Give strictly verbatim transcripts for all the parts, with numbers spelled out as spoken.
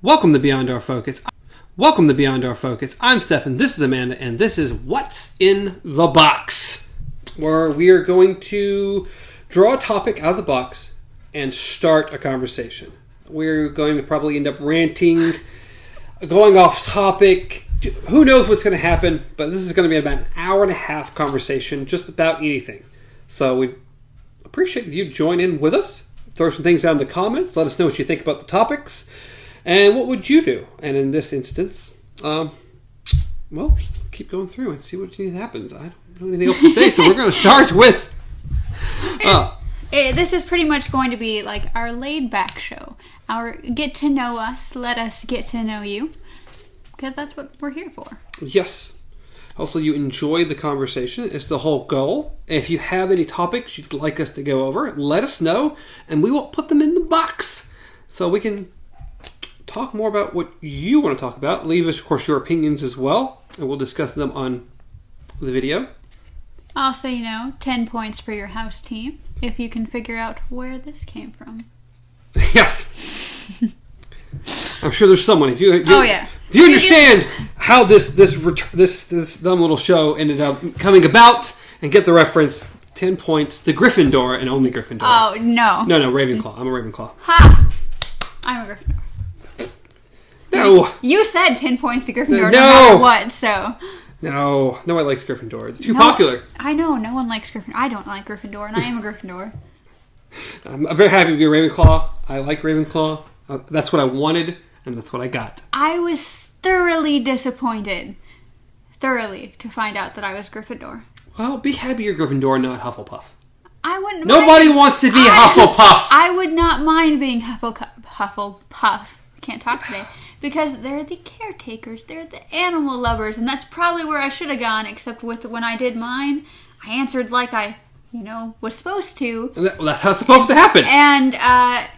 Welcome to Beyond Our Focus. Welcome to Beyond Our Focus. I'm Stefan, this is Amanda, and this is What's in the Box, where we are going to draw a topic out of the box and start a conversation. We're going to probably end up ranting, going off topic. Who knows what's going to happen, but this is going to be about an hour and a half conversation just about anything. So we appreciate you join in with us. Throw some things down in the comments. Let us know what you think about the topics. And what would you do? And in this instance, um, well, keep going through and see what happens. I don't know anything else to say, so we're going to start with... Uh, it, this is pretty much going to be like our laid-back show. Our get to know us, let us get to know you. Because that's what we're here for. Yes. Hopefully you enjoy the conversation. It's the whole goal. If you have any topics you'd like us to go over, let us know, and we will put them in the box so we can... talk more about what you want to talk about. Leave us, of course, your opinions as well, and we'll discuss them on the video. Also, you know, ten points for your house team, if you can figure out where this came from. Yes! I'm sure there's someone. If you, you oh, yeah. If you understand how this, this, this, this dumb little show ended up coming about, and get the reference, ten points to Gryffindor and only Gryffindor. Oh, no. No, no, Ravenclaw. I'm a Ravenclaw. Ha! I'm a Gryffindor. No. You said ten points to Gryffindor no, no matter what, so... No. No one likes Gryffindor. It's too no, popular. I know. No one likes Gryffindor. I don't like Gryffindor, and I am a Gryffindor. I'm very happy to be a Ravenclaw. I like Ravenclaw. Uh, that's what I wanted, and that's what I got. I was thoroughly disappointed. Thoroughly. To find out that I was Gryffindor. Well, be happy you're Gryffindor, not Hufflepuff. I wouldn't Nobody mind. wants to be I, Hufflepuff! I would not mind being Hufflepuff. Hufflepuff. Can't talk today because they're the caretakers, they're the animal lovers, and that's probably where I should have gone. Except with when I did mine, I answered like I, you know, was supposed to. Well, that's how it's supposed to happen. And uh,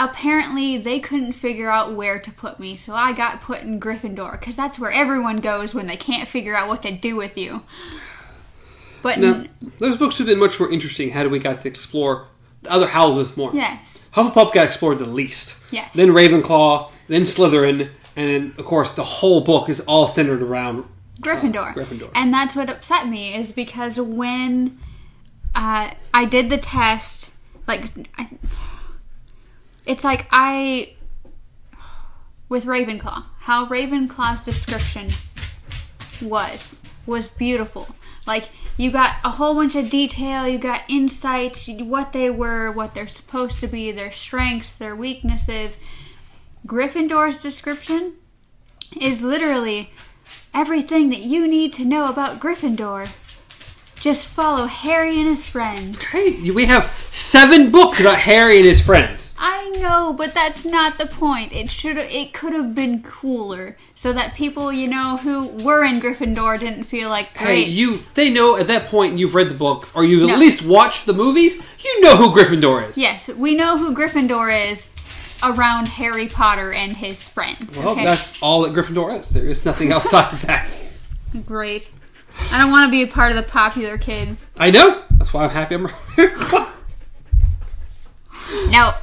apparently, they couldn't figure out where to put me, so I got put in Gryffindor because that's where everyone goes when they can't figure out what to do with you. But now, n- those books have been much more interesting. How do we got to explore the other houses more? Yes. Hufflepuff got explored the least. Yes. Then Ravenclaw, then Slytherin, and then, of course, the whole book is all centered around... Gryffindor. Uh, Gryffindor. And that's what upset me, is because when uh, I did the test, like, I, it's like I... with Ravenclaw, how Ravenclaw's description was, was beautiful. Like, you got a whole bunch of detail, you got insights, what they were, what they're supposed to be, their strengths, their weaknesses. Gryffindor's description is literally everything that you need to know about Gryffindor. Just follow Harry and his friends. Hey, we have seven books about Harry and his friends. I know, but that's not the point. It should, it could have been cooler. So that people, you know, who were in Gryffindor didn't feel like, great. Hey, you, they know at that point you've read the books, or you've no. at least watched the movies, you know who Gryffindor is. Yes, we know who Gryffindor is around Harry Potter and his friends. Well, okay? That's all that Gryffindor is. There is nothing outside of that. Great. I don't want to be a part of the popular kids. I know. That's why I'm happy I'm Ravenclaw. No.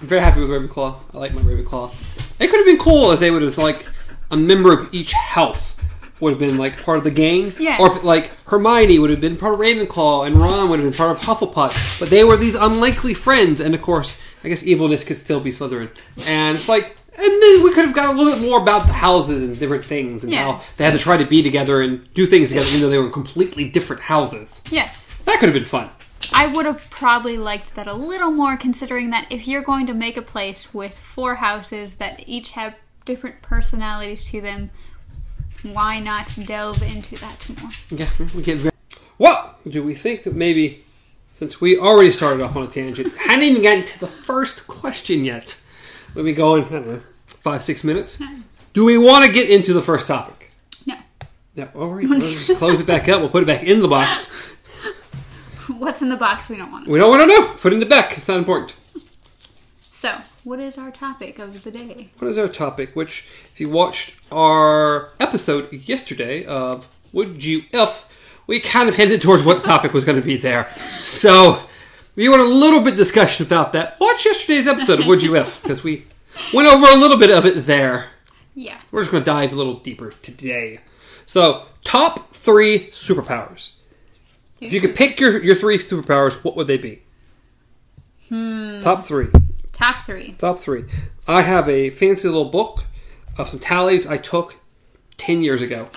I'm very happy with Ravenclaw. I like my Ravenclaw. It could have been cool if they would have, like, a member of each house would have been, like, part of the gang. Yes. Or if, like, Hermione would have been part of Ravenclaw and Ron would have been part of Hufflepuff. But they were these unlikely friends. And, of course, I guess evilness could still be Slytherin. And it's like, and then we could have got a little bit more about the houses and different things. And yes. how they had to try to be together and do things together even though they were completely different houses. Yes. That could have been fun. I would have probably liked that a little more, considering that if you're going to make a place with four houses that each have different personalities to them, why not delve into that more? Yeah, we get very... Well, do we think that maybe, since we already started off on a tangent, hadn't even gotten to the first question yet, let me go in, I don't know, five, six minutes. No. Do we want to get into the first topic? No. No, all right, we'll just close it back up, we'll put it back in the box. What's in the box we don't want to know? We don't want to know. Put it in the back. It's not important. So, what is our topic of the day? What is our topic? Which, if you watched our episode yesterday of Would You If, we kind of hinted towards what the topic was going to be there. So, you want a little bit discussion about that, watch yesterday's episode of Would You If, because we went over a little bit of it there. Yeah. We're just going to dive a little deeper today. So, top three superpowers. If you could pick your, your three superpowers, what would they be? Hmm. Top three. Top three. Top three. I have a fancy little book of some tallies I took ten years ago.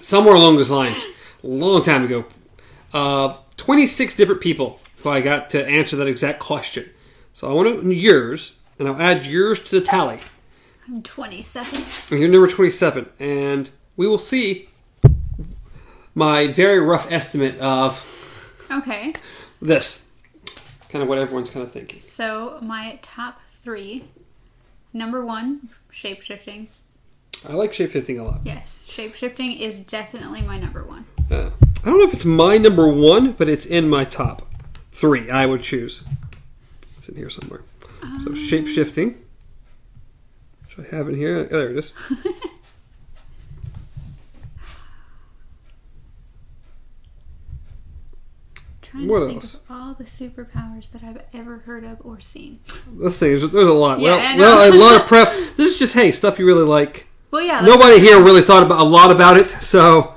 Somewhere along those lines. A long time ago. Uh, twenty-six different people who I got to answer that exact question. So I want to yours, and I'll add yours to the tally. I'm twenty-seven. And you're number twenty-seven. And we will see my very rough estimate of okay this. Kind of what everyone's kind of thinking. So my top three. Number one, shape-shifting. I like shape-shifting a lot. Yes, shape-shifting is definitely my number one. Uh, I don't know if it's my number one, but it's in my top three. I would choose. It's in here somewhere. Um, so shape-shifting. Which I have in here. Oh, there it is. Trying what to think else? Of all the superpowers that I've ever heard of or seen. Let's see. There's, there's a lot. Yeah, well, I know. well, a lot of prep. This is just, hey, stuff you really like. Well, yeah. Nobody here really thought about a lot about it, so.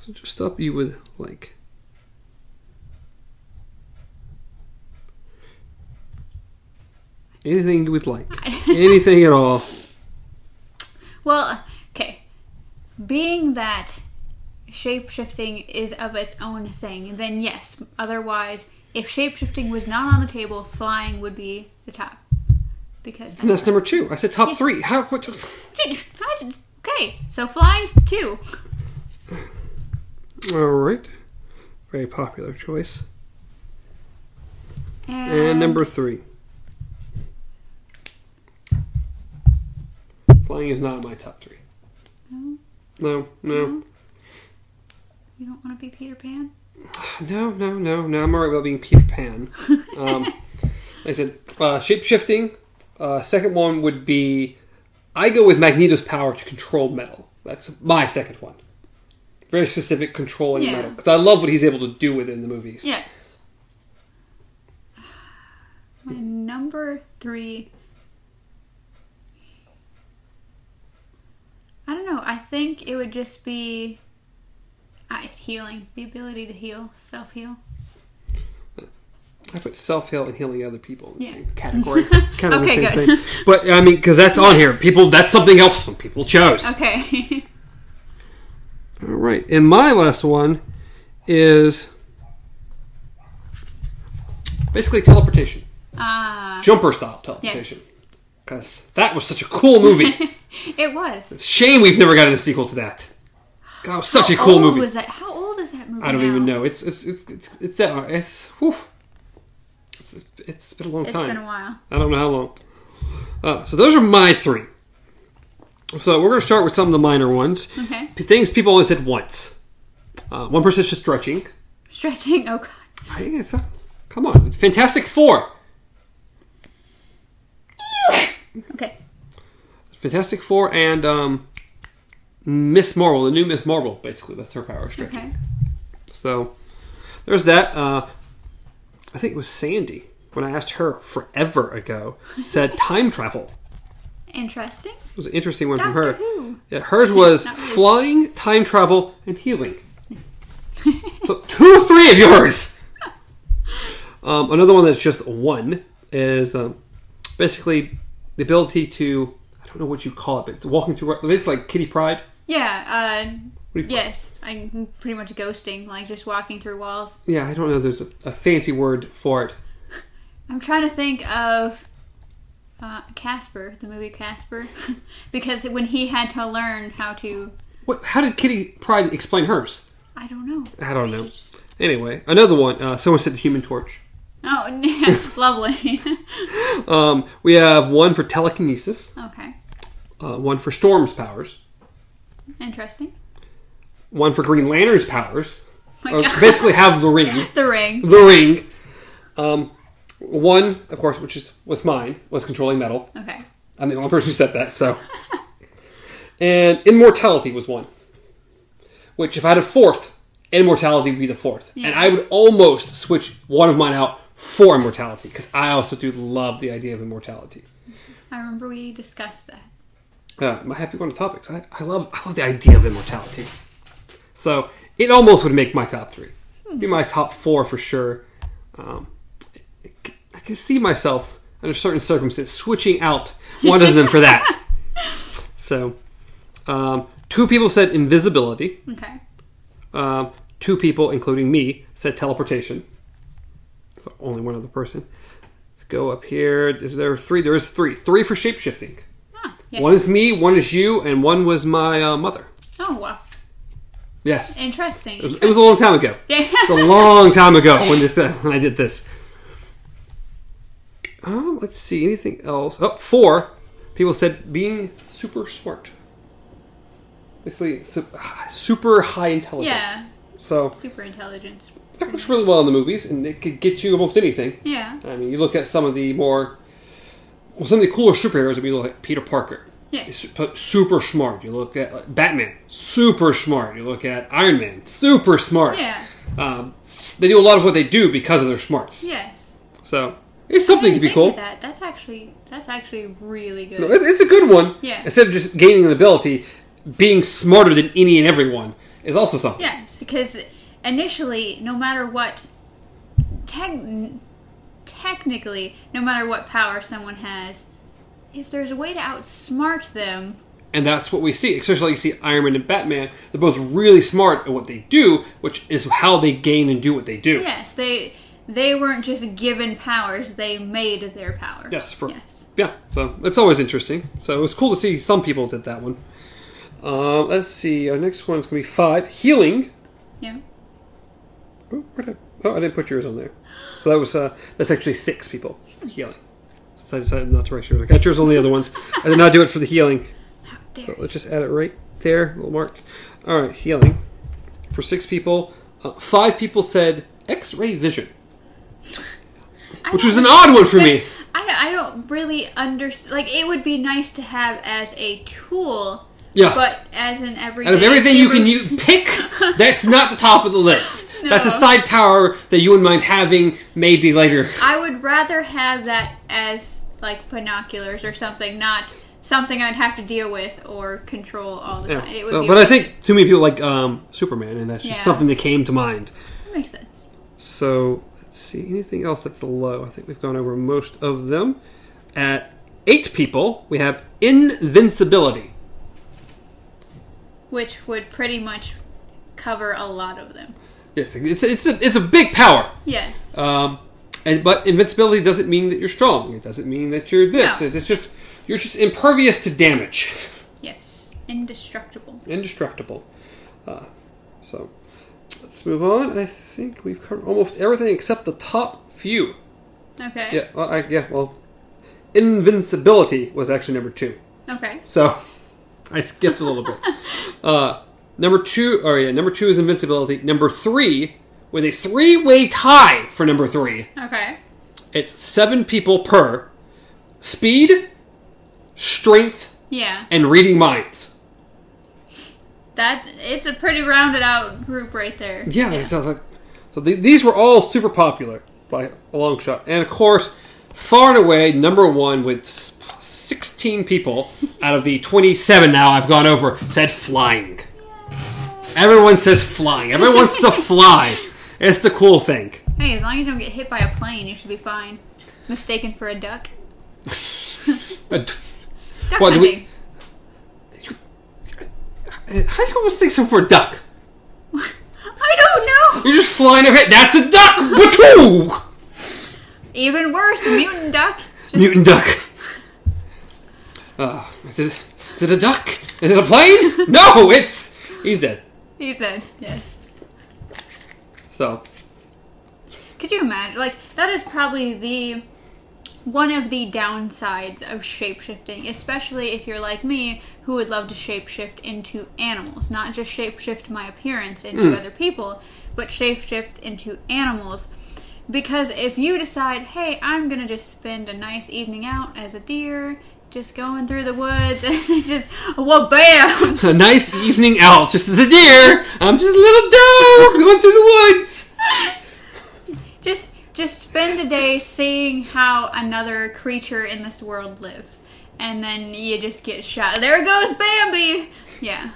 So just stuff you would like. Anything you would like. Anything at all. Well, okay. Being that shape-shifting is of its own thing, then yes. Otherwise, if shape-shifting was not on the table, flying would be the top. Because and that's number two. I said top yes. three. How? What? Okay, so flying's two. All right. Very popular choice. And, and number three. Flying is not in my top three. No? No, no. no. You don't want to be Peter Pan? No, no, no, no. I'm alright about being Peter Pan. Um, like I said, uh, shape-shifting. Uh, second one would be, I go with Magneto's power to control metal. That's my second one. Very specific, controlling yeah. metal. Because I love what he's able to do within the movies. Yes. My number three. I don't know. I think it would just be... Uh, healing. The ability to heal. Self-heal. I put self-heal and healing other people in the yeah. same category. It's kind of okay, the same good. thing. But, I mean, because that's yes. on here. People, that's something else some people chose. Okay. All right. And my last one is basically teleportation. Uh, Jumper style teleportation. Because yes. that was such a cool movie. It was. It's a shame we've never gotten a sequel to that. God, it was such How a cool old movie. Was that? How old is that movie? I don't now? even know. It's it's it's it's, it's that it's, whew. it's it's been a long it's time. It's been a while. I don't know how long. Uh, so those are my three. So we're going to start with some of the minor ones. Okay. Things people only said once. Uh, one person is just stretching. Stretching. Oh God. I think it's a, come on. It's Fantastic Four. Ew. Okay. Fantastic Four and. Um, Miss Marvel, the new Miss Marvel, basically. That's her power stretching. Okay. So, there's that. Uh, I think it was Sandy, when I asked her forever ago, said time travel. Interesting. It was an interesting one Doctor from her. Who? Yeah, hers was flying, time travel, and healing. So, two or three of yours! um, another one that's just one is um, basically the ability to... I don't know what you call it, but it's walking through... It's like Kitty Pryde? Yeah, uh... Yes. I'm pretty much ghosting, like just walking through walls. Yeah, I don't know. There's a, a fancy word for it. I'm trying to think of uh, Casper, the movie Casper. Because when he had to learn how to... What? How did Kitty Pryde explain hers? I don't know. I don't know. She's... Anyway, another one. Uh, someone said the Human Torch. Oh, yeah. Lovely. um, we have one for telekinesis. Okay. Uh, one for Storm's powers. Interesting. One for Green Lantern's powers. My God. Uh, basically have the ring. The ring. The ring. Um, one, of course, which is was mine, was controlling metal. Okay. I'm the only person who said that, so. And immortality was one. Which, if I had a fourth, and Immortality would be the fourth. Yeah. And I would almost switch one of mine out for Immortality, because I also do love the idea of Immortality. I remember we discussed that. Yeah, my happy one of topics. I, I love I love the idea of Immortality. So it almost would make my top three. It'd be my top four for sure. Um, I can see myself under certain circumstances switching out one of them for that. So, um, two people said invisibility. Okay. Um, two people, including me, said teleportation. So only one other person. Let's go up here. Is there three? There is three. Three for shapeshifting. Ah, yes. One is me, one is you, and one was my uh, mother. Oh, wow. Yes. Interesting. It was, it was a long time ago. Yeah. It was a long time ago when this uh, when I did this. Um, let's see. Anything else? Oh, four people said being super smart. Basically, super high intelligence. Yeah. So super intelligence. That works really well in the movies, and it could get you almost anything. Yeah. I mean, you look at some of the more, well, some of the cooler superheroes would be like Peter Parker. Yeah. Super smart. You look at like, Batman, super smart. You look at Iron Man, super smart. Yeah. Um, they do a lot of what they do because of their smarts. Yes. So it's something to be cool. That. That's actually that's actually really good. No, it's a good one. Yeah. Instead of just gaining an ability, being smarter than any and everyone is also something. Yes, because initially, no matter what, te- technically, no matter what power someone has, if there's a way to outsmart them. And that's what we see. Especially you see Iron Man and Batman. They're both really smart at what they do, which is how they gain and do what they do. Yes, they they weren't just given powers. They made their powers. Yes. For, yes. Yeah, so it's always interesting. So it was cool to see some people did that one. Um, let's see. Our next one's going to be five. Healing. Yeah. Oh, where did I, oh, I didn't put yours on there. So that was uh, that's actually six people. Healing. I decided not to write yours. I got yours on the other ones. I did not do it for the healing. So let's just add it right there. Little mark. All right, healing. For six people. Uh, five people said X-ray vision. Which was an odd one for me. I, I don't really understand. Like, it would be nice to have as a tool. Yeah. But as an everyday... Out of everything you can you pick, that's not the top of the list. No. That's a side power that you wouldn't mind having maybe later. I would rather have that as, like, binoculars or something, not something I'd have to deal with or control all the yeah. time. It would so, be but weird. I think too many people like um, Superman, and that's just yeah. something that came to mind. That makes sense. So, let's see. Anything else that's low? I think we've gone over most of them. At eight people, we have invincibility. Which would pretty much cover a lot of them. Yes, it's it's a, it's a big power. Yes. Um, and but invincibility doesn't mean that you're strong. It doesn't mean that you're this. No. It's just you're just impervious to damage. Yes, indestructible. Indestructible. Uh, so let's move on. I think we've covered almost everything except the top few. Okay. Yeah. Well, I, yeah. Well, invincibility was actually number two. Okay. So. I skipped a little bit. Uh, number two, oh yeah, number two is invincibility. Number three, with a three-way tie for number three. Okay. It's seven people per speed, strength, yeah, and reading minds. That it's a pretty rounded-out group right there. Yeah. yeah. So, like, so the, these were all super popular by a long shot, and of course, far and away number one with speed. sixteen people out of the twenty-seven now I've gone over said flying. Everyone says flying. Everyone wants to fly. It's the cool thing. Hey, as long as you don't get hit by a plane, you should be fine. Mistaken for a duck. a d- duck what, hunting. Do we, you, how do you always think so for a duck? I don't know. You're just flying overhead. That's a duck! Even worse, a mutant duck. Just mutant duck. Uh, is it is it a duck? Is it a plane? No, it's... He's dead. He's dead, yes. So. Could you imagine? Like, that is probably the... One of the downsides of shapeshifting, especially if you're like me, who would love to shapeshift into animals. Not just shapeshift my appearance into mm. other people, but shapeshift into animals. Because if you decide, hey, I'm going to just spend a nice evening out as a deer... just going through the woods, and they just, well, bam! A nice evening out, just as a deer. I'm just a little dog going through the woods. Just, just spend the day seeing how another creature in this world lives, and then you just get shot. There goes Bambi. Yeah.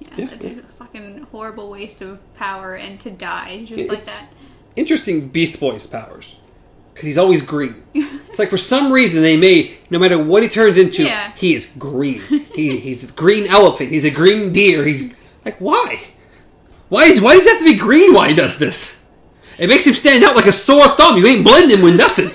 Yeah, yeah, that'd be yeah. a fucking horrible waste of power and to die just it's like that. Interesting Beast Boy's powers. Because he's always green. It's like for some reason they made, no matter what he turns into, yeah. he is green. He, he's a green elephant. He's a green deer. He's like, why? Why, is, why does he have to be green while he does this? It makes him stand out like a sore thumb. You ain't blending him with nothing.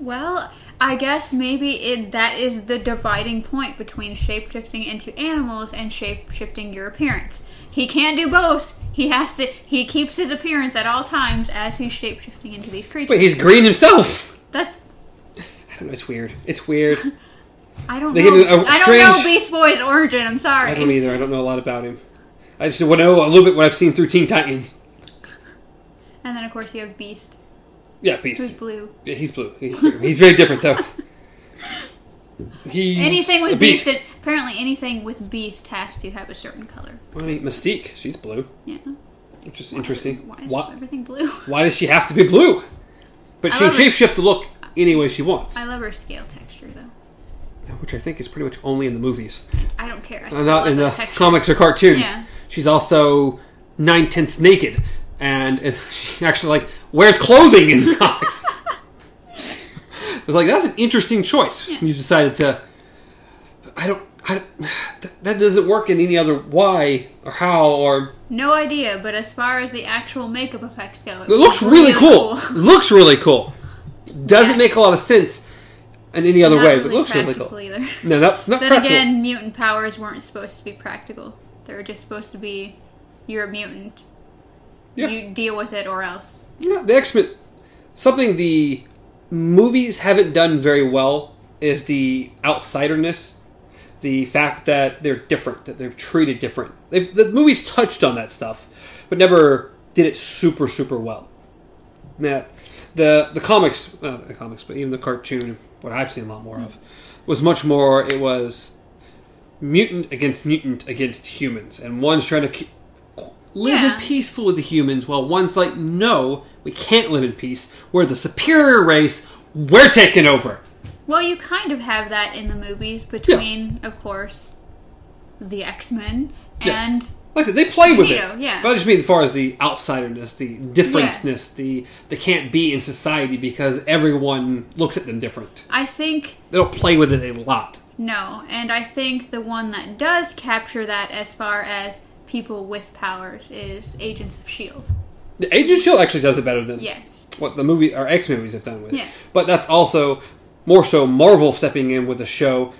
Well, I guess maybe it, that is the dividing point between shape-shifting into animals and shape-shifting your appearance. He can't do both. He has to. He keeps his appearance at all times as he's shape-shifting into these creatures. Wait, he's green himself. That's. I don't know. It's weird. It's weird. I don't they know. Give him a I strange... don't know Beast Boy's origin. I'm sorry. I don't either. I don't know a lot about him. I just want to know a little bit what I've seen through Teen Titans. And then, of course, you have Beast. Yeah, Beast. Who's blue. Yeah, he's blue. He's, he's very different, though. He's anything with a Beast. Beast that, apparently anything with Beast has to have a certain color. Well, I mean, Mystique, she's blue. Yeah. Which is why interesting. Is, why is why, everything blue? Why does she have to be blue? But I she can shape-shift the look any way she wants. I love her scale texture, though. Which I think is pretty much only in the movies. I don't care. I still Not love in the texture. Comics or cartoons. Yeah. She's also nine-tenths naked. And she actually, like, wears clothing in the comics. I was like, that's an interesting choice. Yeah. You decided to... I don't... I don't that doesn't work in any other why or how or... No idea, but as far as the actual makeup effects go... It, it looks really, really cool. cool. looks really cool. Doesn't yes. make a lot of sense in any other not way, really but it looks really cool. Either. No, not, not then practical. Then again, mutant powers weren't supposed to be practical. They were just supposed to be, you're a mutant. Yeah. You deal with it or else. Yeah, the X-Men... Something the... movies haven't done very well is the outsiderness, the fact that they're different, that they're treated different. They've, the movies touched on that stuff, but never did it super, super well. Now, the the comics, uh, the comics, but even the cartoon, what I've seen a lot more mm-hmm. of, was much more. It was mutant against mutant against humans, and one's trying to keep, live yeah. in peaceful with the humans, while one's like, no. We can't live in peace. We're the superior race. We're taking over. Well, you kind of have that in the movies between, yeah. of course, the X-Men and... Yes. Like I said, they play with Neo, it. Yeah. But I just mean as far as the outsiderness, the differenceness, yes. the they can't be in society because everyone looks at them different. I think... They don't play with it a lot. No, and I think the one that does capture that as far as people with powers is Agents of Shield. The Agent Shield actually does it better than yes. what the movie or X movies have done with yeah. it. But that's also more so Marvel stepping in with a show,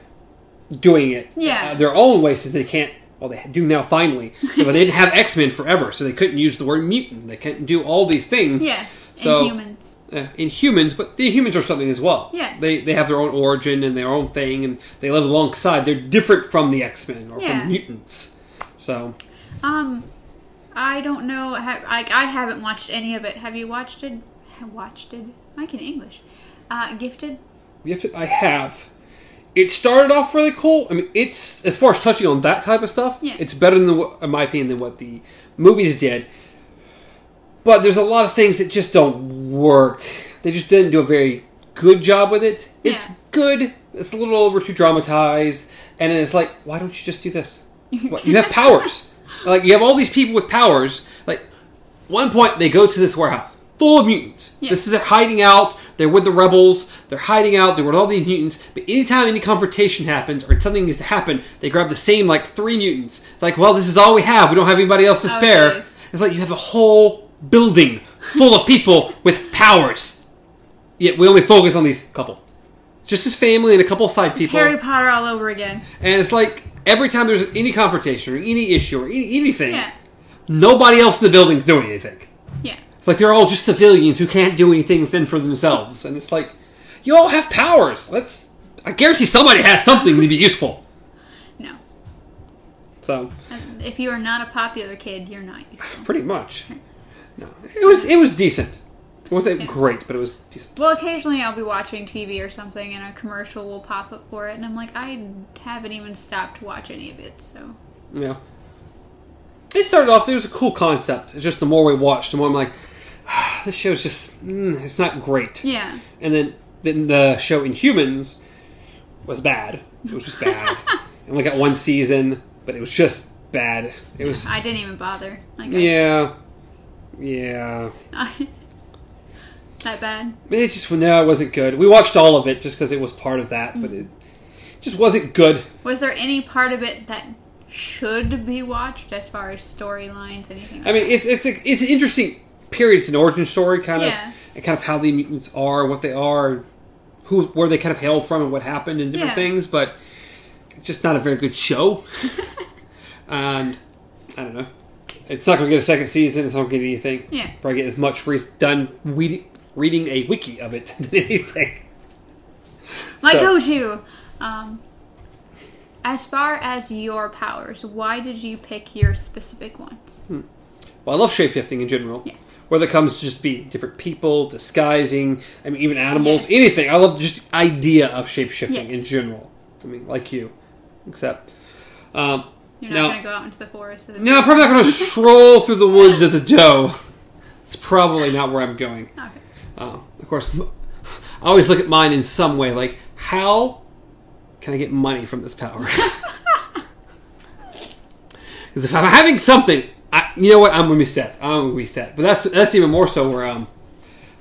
doing it yeah. uh, their own way, since they can't. Well, they do now finally, but they didn't have X Men forever, so they couldn't use the word mutant. They couldn't do all these things. Yes, so, in humans. Uh, in humans, but the humans are something as well. Yeah, they they have their own origin and their own thing, and they live alongside. They're different from the X Men or yeah. from mutants. So, um. I don't know. I, I haven't watched any of it. Have you watched it? Watched it? I can English. Uh, Gifted? Gifted? I have. It started off really cool. I mean, it's, as far as touching on that type of stuff, yeah. it's better, than the, in my opinion, than what the movies did. But there's a lot of things that just don't work. They just didn't do a very good job with it. It's yeah. good. It's a little over too dramatized. And then it's like, why don't you just do this? What? You have powers. Like, you have all these people with powers. Like, at one point, they go to this warehouse full of mutants. Yes. This is hiding out. They're with the rebels. They're hiding out. They're with all these mutants. But anytime any confrontation happens or something needs to happen, they grab the same, like, three mutants. It's like, well, this is all we have. We don't have anybody else to oh, spare. Geez. It's like you have a whole building full of people with powers. Yet we only focus on these couple. Just his family and a couple side it's people. Harry Potter all over again. And it's like... Every time there's any confrontation or any issue or any, anything, yeah. nobody else in the building's doing anything. Yeah. It's like they're all just civilians who can't do anything within for themselves. And it's like, you all have powers. Let's... I guarantee somebody has something to be useful. No. So... If you are not a popular kid, you're not useful. Pretty much. No. It was, it was decent. It wasn't yeah. great, but it was decent. Well, occasionally I'll be watching T V or something, and a commercial will pop up for it, and I'm like, I haven't even stopped to watch any of it, so... Yeah. It started off, it was a cool concept. It's just the more we watched, the more I'm like, ah, this show's just, mm, it's not great. Yeah. And then, then the show Inhumans was bad. It was just bad. I only got one season, but it was just bad. It was. I didn't even bother. Like yeah. I, yeah. I, that bad? It just, no, it wasn't good. We watched all of it just because it was part of that, mm. but it just wasn't good. Was there any part of it that should be watched as far as storylines, anything like I mean, that? it's it's, a, it's an interesting period. It's an origin story, kind yeah. of, and kind of how the mutants are, what they are, who where they kind of hail from, and what happened, and different yeah. things, but it's just not a very good show. And I don't know. It's not going to get a second season. It's not going to get anything. Yeah. Probably get as much re- done we- reading a wiki of it than anything. My so. go-to. Um, as far as your powers, why did you pick your specific ones? Hmm. Well, I love shapeshifting in general. Yeah. Whether it comes to just be different people, disguising, I mean, even animals, yes. anything. I love just the idea of shapeshifting yeah. in general. I mean, like you. Except... Um, You're not going to go out into the forest? No, day. I'm probably not going to stroll through the woods as a doe. It's probably not where I'm going. Okay. Uh, of course, I always look at mine in some way. Like, how can I get money from this power? Because if I'm having something, I, you know what? I'm going to be set. I'm going to be set. But that's that's even more so where um,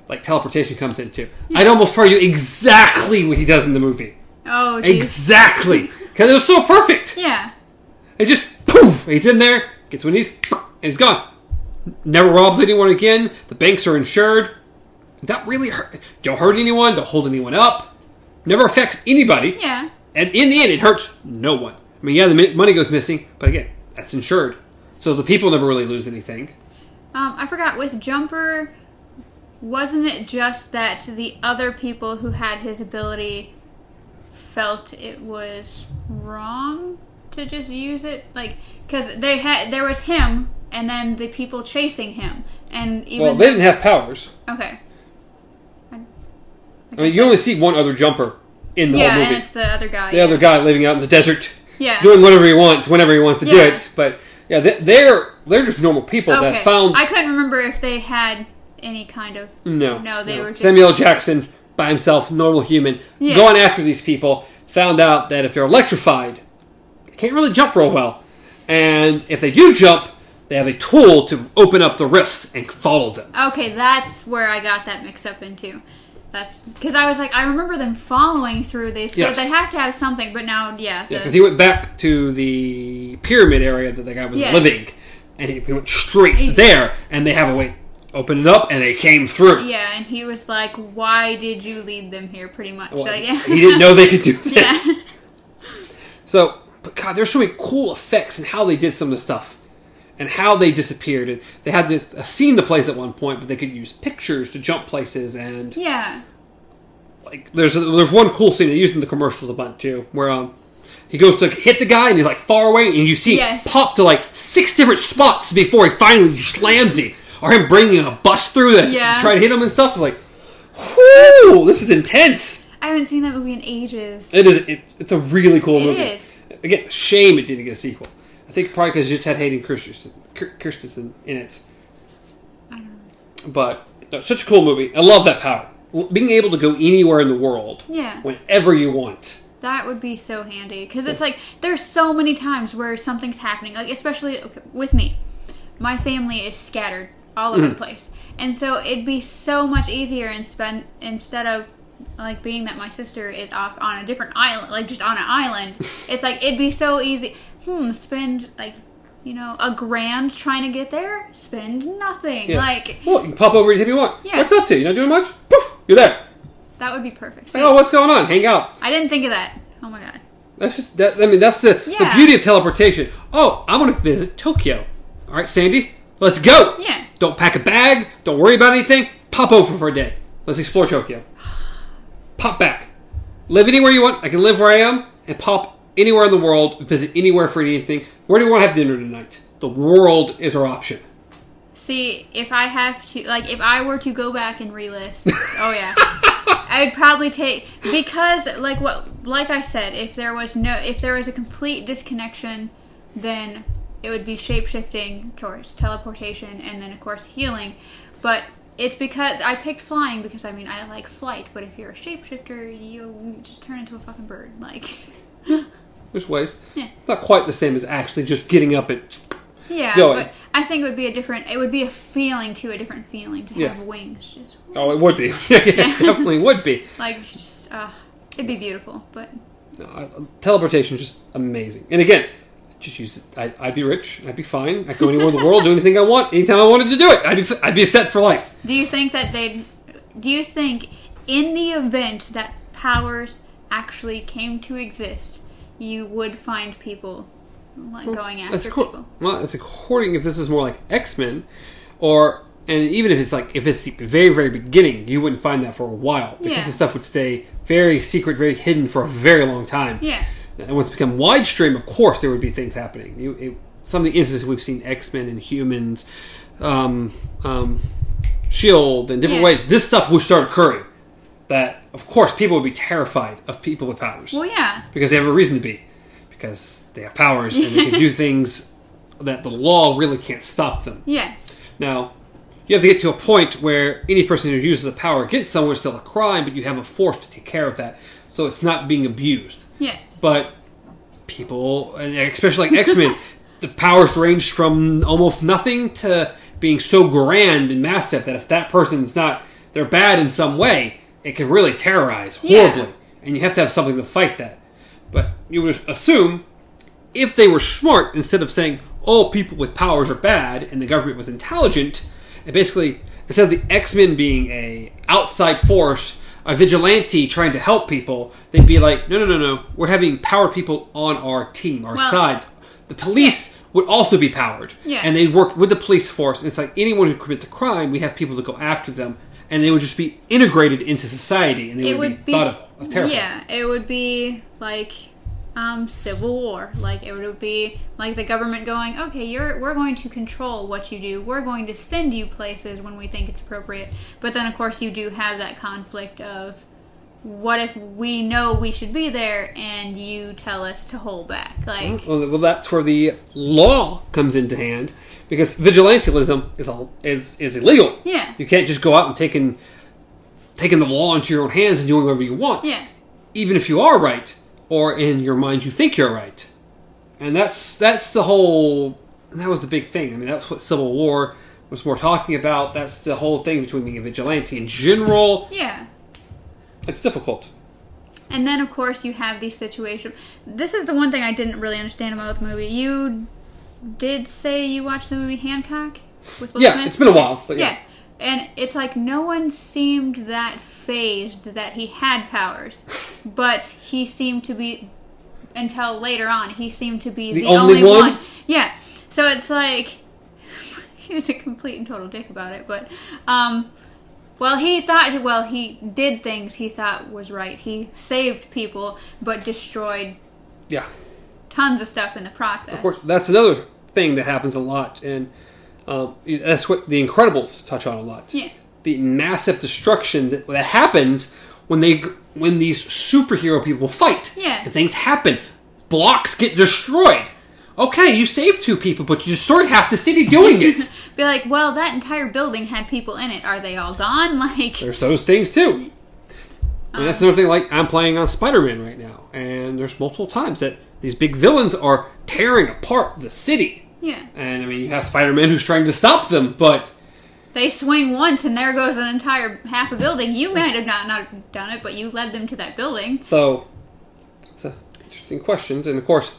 like teleportation comes in, too. Yeah. I'd almost tell you exactly what he does in the movie. Oh, geez. Exactly. Because it was so perfect. Yeah. And just, poof, he's in there, gets what he needs, and he's gone. Never robs anyone again. The banks are insured. That really hurt. Don't hurt anyone. Don't hold anyone up. Never affects anybody. Yeah. And in the end, it hurts no one. I mean, yeah, the money goes missing, but again, that's insured. So the people never really lose anything. Um, I forgot, with Jumper, wasn't it just that the other people who had his ability felt it was wrong to just use it, like, because they had there was him, and then the people chasing him, and even well, they didn't have powers. Okay. I, I, I mean, you only see one other Jumper in the yeah, whole movie. Yeah, and it's the other guy. The yeah. other guy living out in the desert. Yeah. Doing whatever he wants, whenever he wants to yeah. do it. But yeah, they, they're they're just normal people okay. that found. I couldn't remember if they had any kind of no. No, they no. were just... Samuel Jackson by himself, normal human, yeah. going after these people. Found out that if they're electrified, can't really jump real well. And if they do jump, they have a tool to open up the rifts and follow them. Okay, that's where I got that mixed up into. That's because I was like, I remember them following through these, so yes. they have to have something, but now, yeah. The, yeah, because he went back to the pyramid area that the guy was yes. living, and he, he went straight Easy. there, and they have a way to open it up, and they came through. Yeah, and he was like, why did you lead them here, pretty much? Well, like, yeah. He didn't know they could do this. Yeah. So... But God, there's so many cool effects in how they did some of the stuff. And how they disappeared. And they had the, a scene to place at one point, but they could use pictures to jump places and... Yeah. Like, there's a, there's one cool scene they used in the commercials a bunch, too, where um, he goes to hit the guy, and he's, like, far away, and you see yes. him pop to, like, six different spots before he finally slams him. Or him bringing a bus through that yeah. trying to hit him and stuff. It's like, whoo, this is intense. I haven't seen that movie in ages. It is. It, it's a really cool it movie. It is. Again, shame it didn't get a sequel. I think probably because it just had Hayden Christensen, Christensen in it. I don't know. But no, such a cool movie. I love that power. Being able to go anywhere in the world. Yeah. Whenever you want. That would be so handy. Because it's like, there's so many times where something's happening. Like, especially okay, with me. My family is scattered all over mm-hmm. the place. And so it'd be so much easier in spend, instead of... Like, being that my sister is off on a different island, like, just on an island, it's like, it'd be so easy. Hmm, spend, like, you know, a grand trying to get there, spend nothing. Yes. Like... Well, you can pop over anytime you want. Yeah. What's up to? You're not doing much? Poof! You're there. That would be perfect. So, oh, what's going on? Hang out. I didn't think of that. Oh, my God. That's just, that, I mean, that's the, yeah. the beauty of teleportation. Oh, I'm going to visit Tokyo. All right, Sandy, let's go. Yeah. Don't pack a bag. Don't worry about anything. Pop over for a day. Let's explore Tokyo. Pop back. Live anywhere you want. I can live where I am and pop anywhere in the world, visit anywhere for anything. Where do you want to have dinner tonight? The world is our option. See, if I have to, like, if I were to go back and relist, oh yeah, I'd probably take, because, like what, like I said, if there was no, if there was a complete disconnection, then it would be shape-shifting, of course, teleportation, and then, of course, healing, but it's because, I picked flying because, I mean, I like flight, but if you're a shapeshifter, you just turn into a fucking bird, like. There's ways. Yeah. Not quite the same as actually just getting up and yeah, going. But I think it would be a different, it would be a feeling to a different feeling to yes. have wings. Just. Oh, it would be. yeah, it definitely would be. Like, just, uh, it'd be beautiful, but. No, I, teleportation is just amazing. And again, just use it. I, I'd be rich. I'd be fine. I'd go anywhere in the world, do anything I want, anytime I wanted to do it. I'd be, I'd be set for life. Do you think that they'd, do you think in the event that powers actually came to exist, you would find people like well, going after cool. people? Well, it's according if this is more like X-Men, or, and even if it's like, if it's the very, very beginning, you wouldn't find that for a while. Because yeah. the stuff would stay very secret, very hidden for a very long time. Yeah. And once it became widestream, of course, there would be things happening. You, it, some of the instances we've seen X-Men and humans, um, um, Shield, and different yeah. ways. This stuff would start occurring. That, of course, people would be terrified of people with powers. Well, yeah. Because they have a reason to be. Because they have powers, and they can do things that the law really can't stop them. Yeah. Now, you have to get to a point where any person who uses a power against someone is still a crime, but you have a force to take care of that. So it's not being abused. Yes. But people, and especially like X-Men, the powers range from almost nothing to being so grand and massive that if that person's not, they're bad in some way, it can really terrorize horribly. Yeah. And you have to have something to fight that. But you would assume if they were smart, instead of saying all people with powers are bad and the government was intelligent, and basically instead of the X-Men being a outside force, a vigilante trying to help people, they'd be like, no, no, no, no. We're having power people on our team, our well, sides. The police yeah. would also be powered. Yeah. And they work with the police force. And it's like anyone who commits a crime, we have people to go after them. And they would just be integrated into society. And they it would, would be, be thought of as terrifying. Yeah, it would be like um, Civil War. Like, it would be like the government going, okay, you're we're going to control what you do. We're going to send you places when we think it's appropriate. But then, of course, you do have that conflict of what if we know we should be there and you tell us to hold back? Like, well, well that's where the law comes into hand, because vigilantism is all, is is illegal. Yeah, you can't just go out and taking taking the law into your own hands and doing whatever you want. Yeah, even if you are right. Or in your mind, you think you're right, and that's that's the whole. That was the big thing. I mean, that's what Civil War was more talking about. That's the whole thing between being a vigilante in general. Yeah, it's difficult. And then, of course, you have these situations. This is the one thing I didn't really understand about the movie. You did say you watched the movie Hancock with Will yeah, Smith. It's been a while, but yeah. yeah. And it's like no one seemed that phased that he had powers, but he seemed to be, until later on, he seemed to be the, the only, only one. one. Yeah, so it's like, he was a complete and total dick about it, but, um, well, he thought, well, he did things he thought was right. He saved people, but destroyed yeah. tons of stuff in the process. Of course, that's another thing that happens a lot in... Um, that's what The Incredibles touch on a lot. Yeah. The massive destruction that, that happens when they when these superhero people fight. Yeah. And things happen. Blocks get destroyed. Okay, you saved two people, but you destroyed half the city doing it. Be like, well, that entire building had people in it. Are they all gone? Like, there's those things too. Um, and that's another thing. Like, I'm playing on Spider-Man right now, and there's multiple times that these big villains are tearing apart the city. Yeah. And, I mean, you have Spider-Man who's trying to stop them, but... They swing once, and there goes an entire half a building. You might have not, not done it, but you led them to that building. So, it's a interesting questions. And, of course,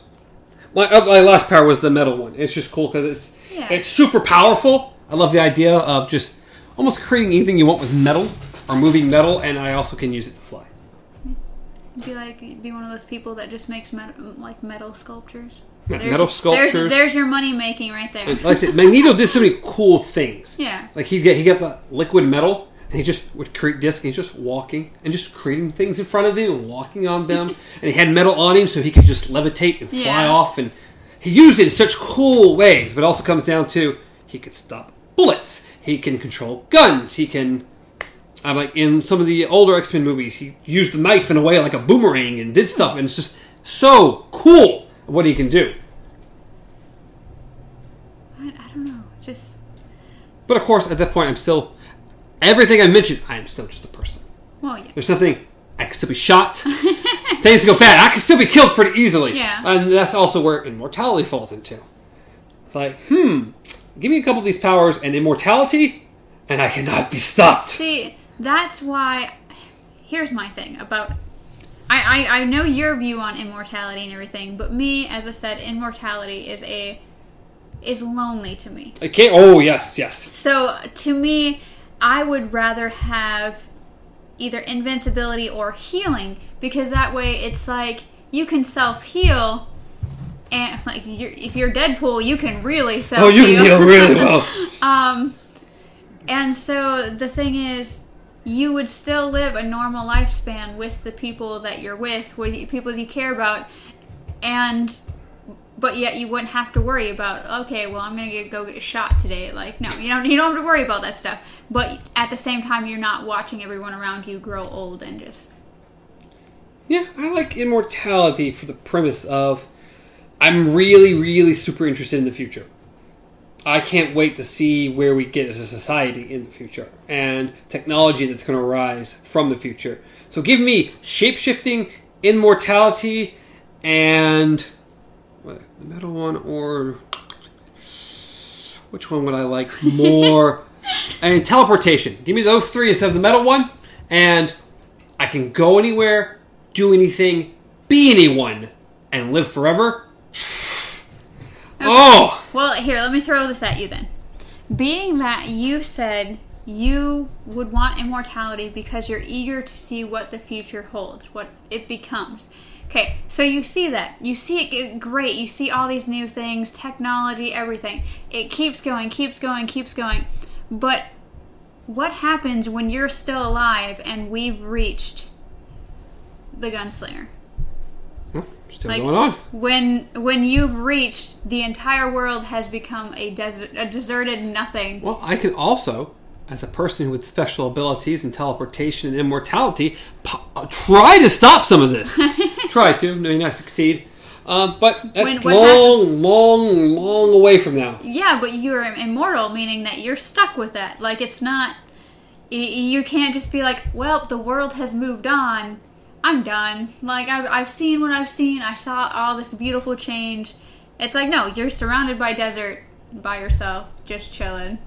my, my last power was the metal one. It's just cool, because it's yeah. it's super powerful. I love the idea of just almost creating anything you want with metal, or moving metal, and I also can use it to fly. Be like, be one of those people that just makes metal, like metal sculptures. There's, metal sculptures. There's, there's your money making right there. And like I said, Magneto did so many cool things. Yeah. Like he get he got the liquid metal, and he just would create discs, and he's just walking and just creating things in front of him and walking on them. And he had metal on him so he could just levitate and fly yeah. off. And he used it in such cool ways. But it also comes down to he could stop bullets. He can control guns. He can... I'm like, in some of the older X-Men movies, he used the knife in a way like a boomerang and did stuff. And it's just so cool what he can do. I, I don't know. Just... But of course, at that point, I'm still... Everything I mentioned, I am still just a person. Well, yeah. There's nothing... I can still be shot. Things go bad. I can still be killed pretty easily. Yeah. And that's also where immortality falls into. It's like, hmm, give me a couple of these powers and immortality, and I cannot be stopped. See, that's why... Here's my thing about... I, I, I know your view on immortality and everything, but me, as I said, immortality is a... is lonely to me. It can't... Oh, yes, yes. So, to me, I would rather have... either invincibility or healing, because that way it's like you can self-heal, and like you're, if you're Deadpool, you can really self-heal. Oh, you can heal really well. um, and so the thing is, you would still live a normal lifespan with the people that you're with, with people that you care about, and but yet you wouldn't have to worry about, okay, well, I'm gonna go get shot today. Like, no, you don't. You don't have to worry about that stuff. But at the same time, you're not watching everyone around you grow old and just... Yeah, I like immortality for the premise of I'm really, really super interested in the future. I can't wait to see where we get as a society in the future and technology that's going to arise from the future. So give me shape-shifting, immortality, and what, the metal one or... Which one would I like more... And teleportation. Give me those three instead of the metal one. And I can go anywhere, do anything, be anyone, and live forever. Okay. Oh! Well, here, let me throw this at you then. Being that you said you would want immortality because you're eager to see what the future holds, what it becomes. Okay, so you see that. You see it get great. You see all these new things, technology, everything. It keeps going, keeps going, keeps going. But what happens when you're still alive and we've reached the gunslinger? Well, still like, going on. When when you've reached, the entire world has become a desert, a deserted nothing. Well, I can also, as a person with special abilities and teleportation and immortality, po- try to stop some of this. Try to, maybe not succeed. Um, but that's when, long, long, long away from now. Yeah, but you're immortal, meaning that you're stuck with that. Like, it's not... You can't just be like, well, the world has moved on. I'm done. Like, I've, I've seen what I've seen. I saw all this beautiful change. It's like, no, you're surrounded by desert, by yourself, just chilling.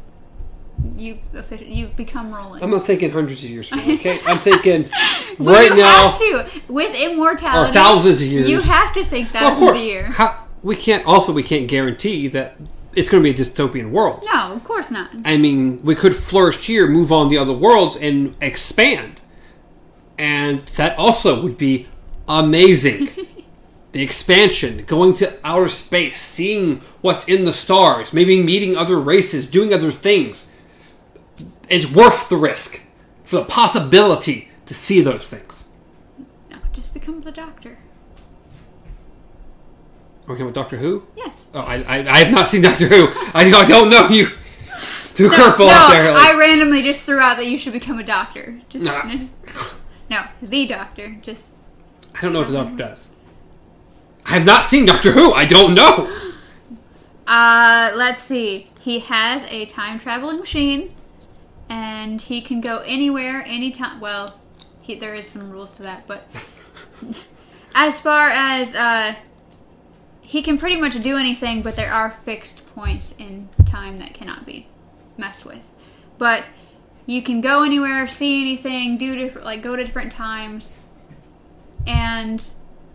You've, you've become rolling. I'm not thinking hundreds of years from now, okay? I'm thinking well, right you now. You have to. With immortality. Or thousands of years. You have to think thousands well, of, of years. How, we can't, also, we can't guarantee that it's going to be a dystopian world. No, of course not. I mean, we could flourish here, move on to other worlds, and expand. And that also would be amazing. The expansion, going to outer space, seeing what's in the stars, maybe meeting other races, doing other things. It's worth the risk for the possibility to see those things. No, just become the Doctor. Are we talking about Doctor Who? Yes. Oh, I, I, I have not seen Doctor Who. I, I don't know you. Threw a curveball no, out there. Like, I randomly just threw out that you should become a doctor. Just nah. No, the Doctor. Just. I don't know what the Doctor does. I have not seen Doctor Who. I don't know. Uh, let's see. He has a time traveling machine. And he can go anywhere, anytime. Well, he, there is some rules to that, but as far as uh, he can pretty much do anything, but there are fixed points in time that cannot be messed with. But you can go anywhere, see anything, do different, like go to different times, and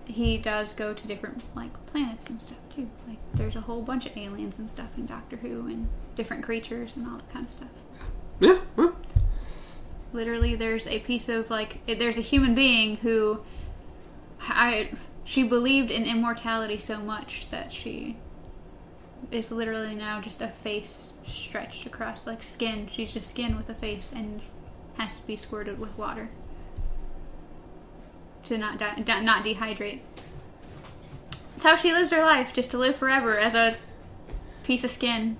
he does go to different like planets and stuff too. Like there's a whole bunch of aliens and stuff in Doctor Who and different creatures and all that kind of stuff. Yeah, well. Literally, there's a piece of, like, there's a human being who, I, she believed in immortality so much that she is literally now just a face stretched across, like, skin. She's just skin with a face and has to be squirted with water to not die, not dehydrate. That's how she lives her life, just to live forever as a piece of skin.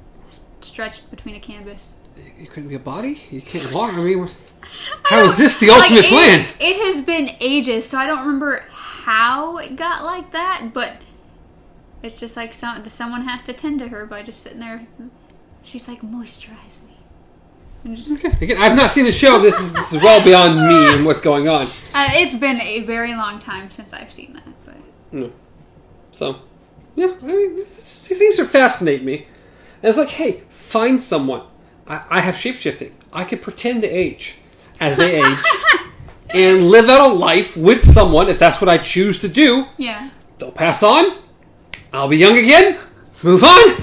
stretched between a canvas. It couldn't be a body? You can't walk. I mean, how I is this the ultimate like, it, plan? It has been ages, so I don't remember how it got like that, but it's just like some, someone has to tend to her by just sitting there. She's like, moisturize me. And just... okay. Again, I've not seen the show. This is, this is well beyond me and what's going on. Uh, it's been a very long time since I've seen that. But no. So, yeah, I mean, these things are fascinate me. And it's like, hey, find someone. I, I have shapeshifting. I can pretend to age as they age and live out a life with someone if that's what I choose to do. Yeah. They'll pass on. I'll be young again. Move on.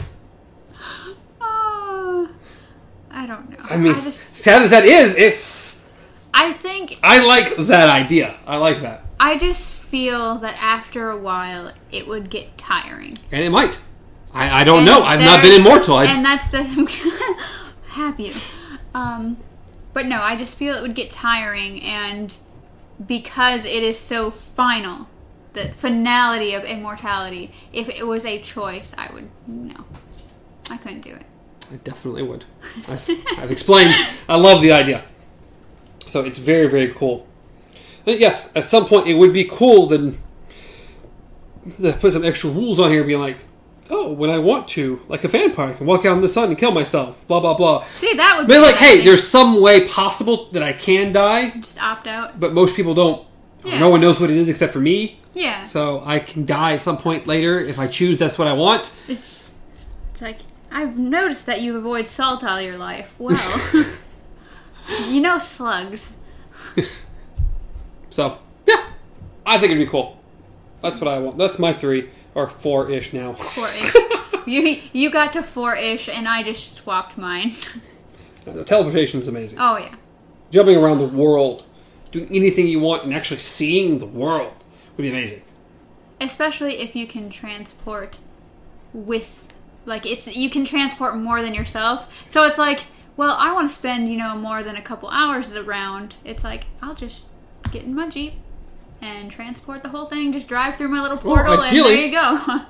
Uh, I don't know. I mean, I just, sad as that is, it's... I think... I like that idea. I like that. I just feel that after a while, it would get tiring. And it might. I, I don't and know. I've not been immortal. I, and that's the... happy. Um, but no, I just feel it would get tiring, and because it is so final, the finality of immortality, if it was a choice, I would, no. I couldn't do it. I definitely would. I, I've explained. I love the idea. So it's very, very cool. And yes, at some point it would be cool to, to put some extra rules on here and be like, oh, when I want to, like a vampire, I can walk out in the sun and kill myself, blah, blah, blah. See, that would be... Maybe like, hey, there's some way possible that I can die. Just opt out. But most people don't. Yeah. No one knows what it is except for me. Yeah. So I can die at some point later if I choose that's what I want. It's it's like, I've noticed that you avoid salt all your life. Well, you know slugs. So, yeah. I think it'd be cool. That's what I want. That's my three. Or four-ish now. Four-ish. you you got to four-ish, and I just swapped mine. Teleportation is amazing. Oh, yeah. Jumping around the world, doing anything you want, and actually seeing the world would be amazing. Especially if you can transport with, like, it's you can transport more than yourself. So it's like, well, I want to spend, you know, more than a couple hours around. It's like, I'll just get in my Jeep. And transport the whole thing. Just drive through my little portal well, ideally, and there you go.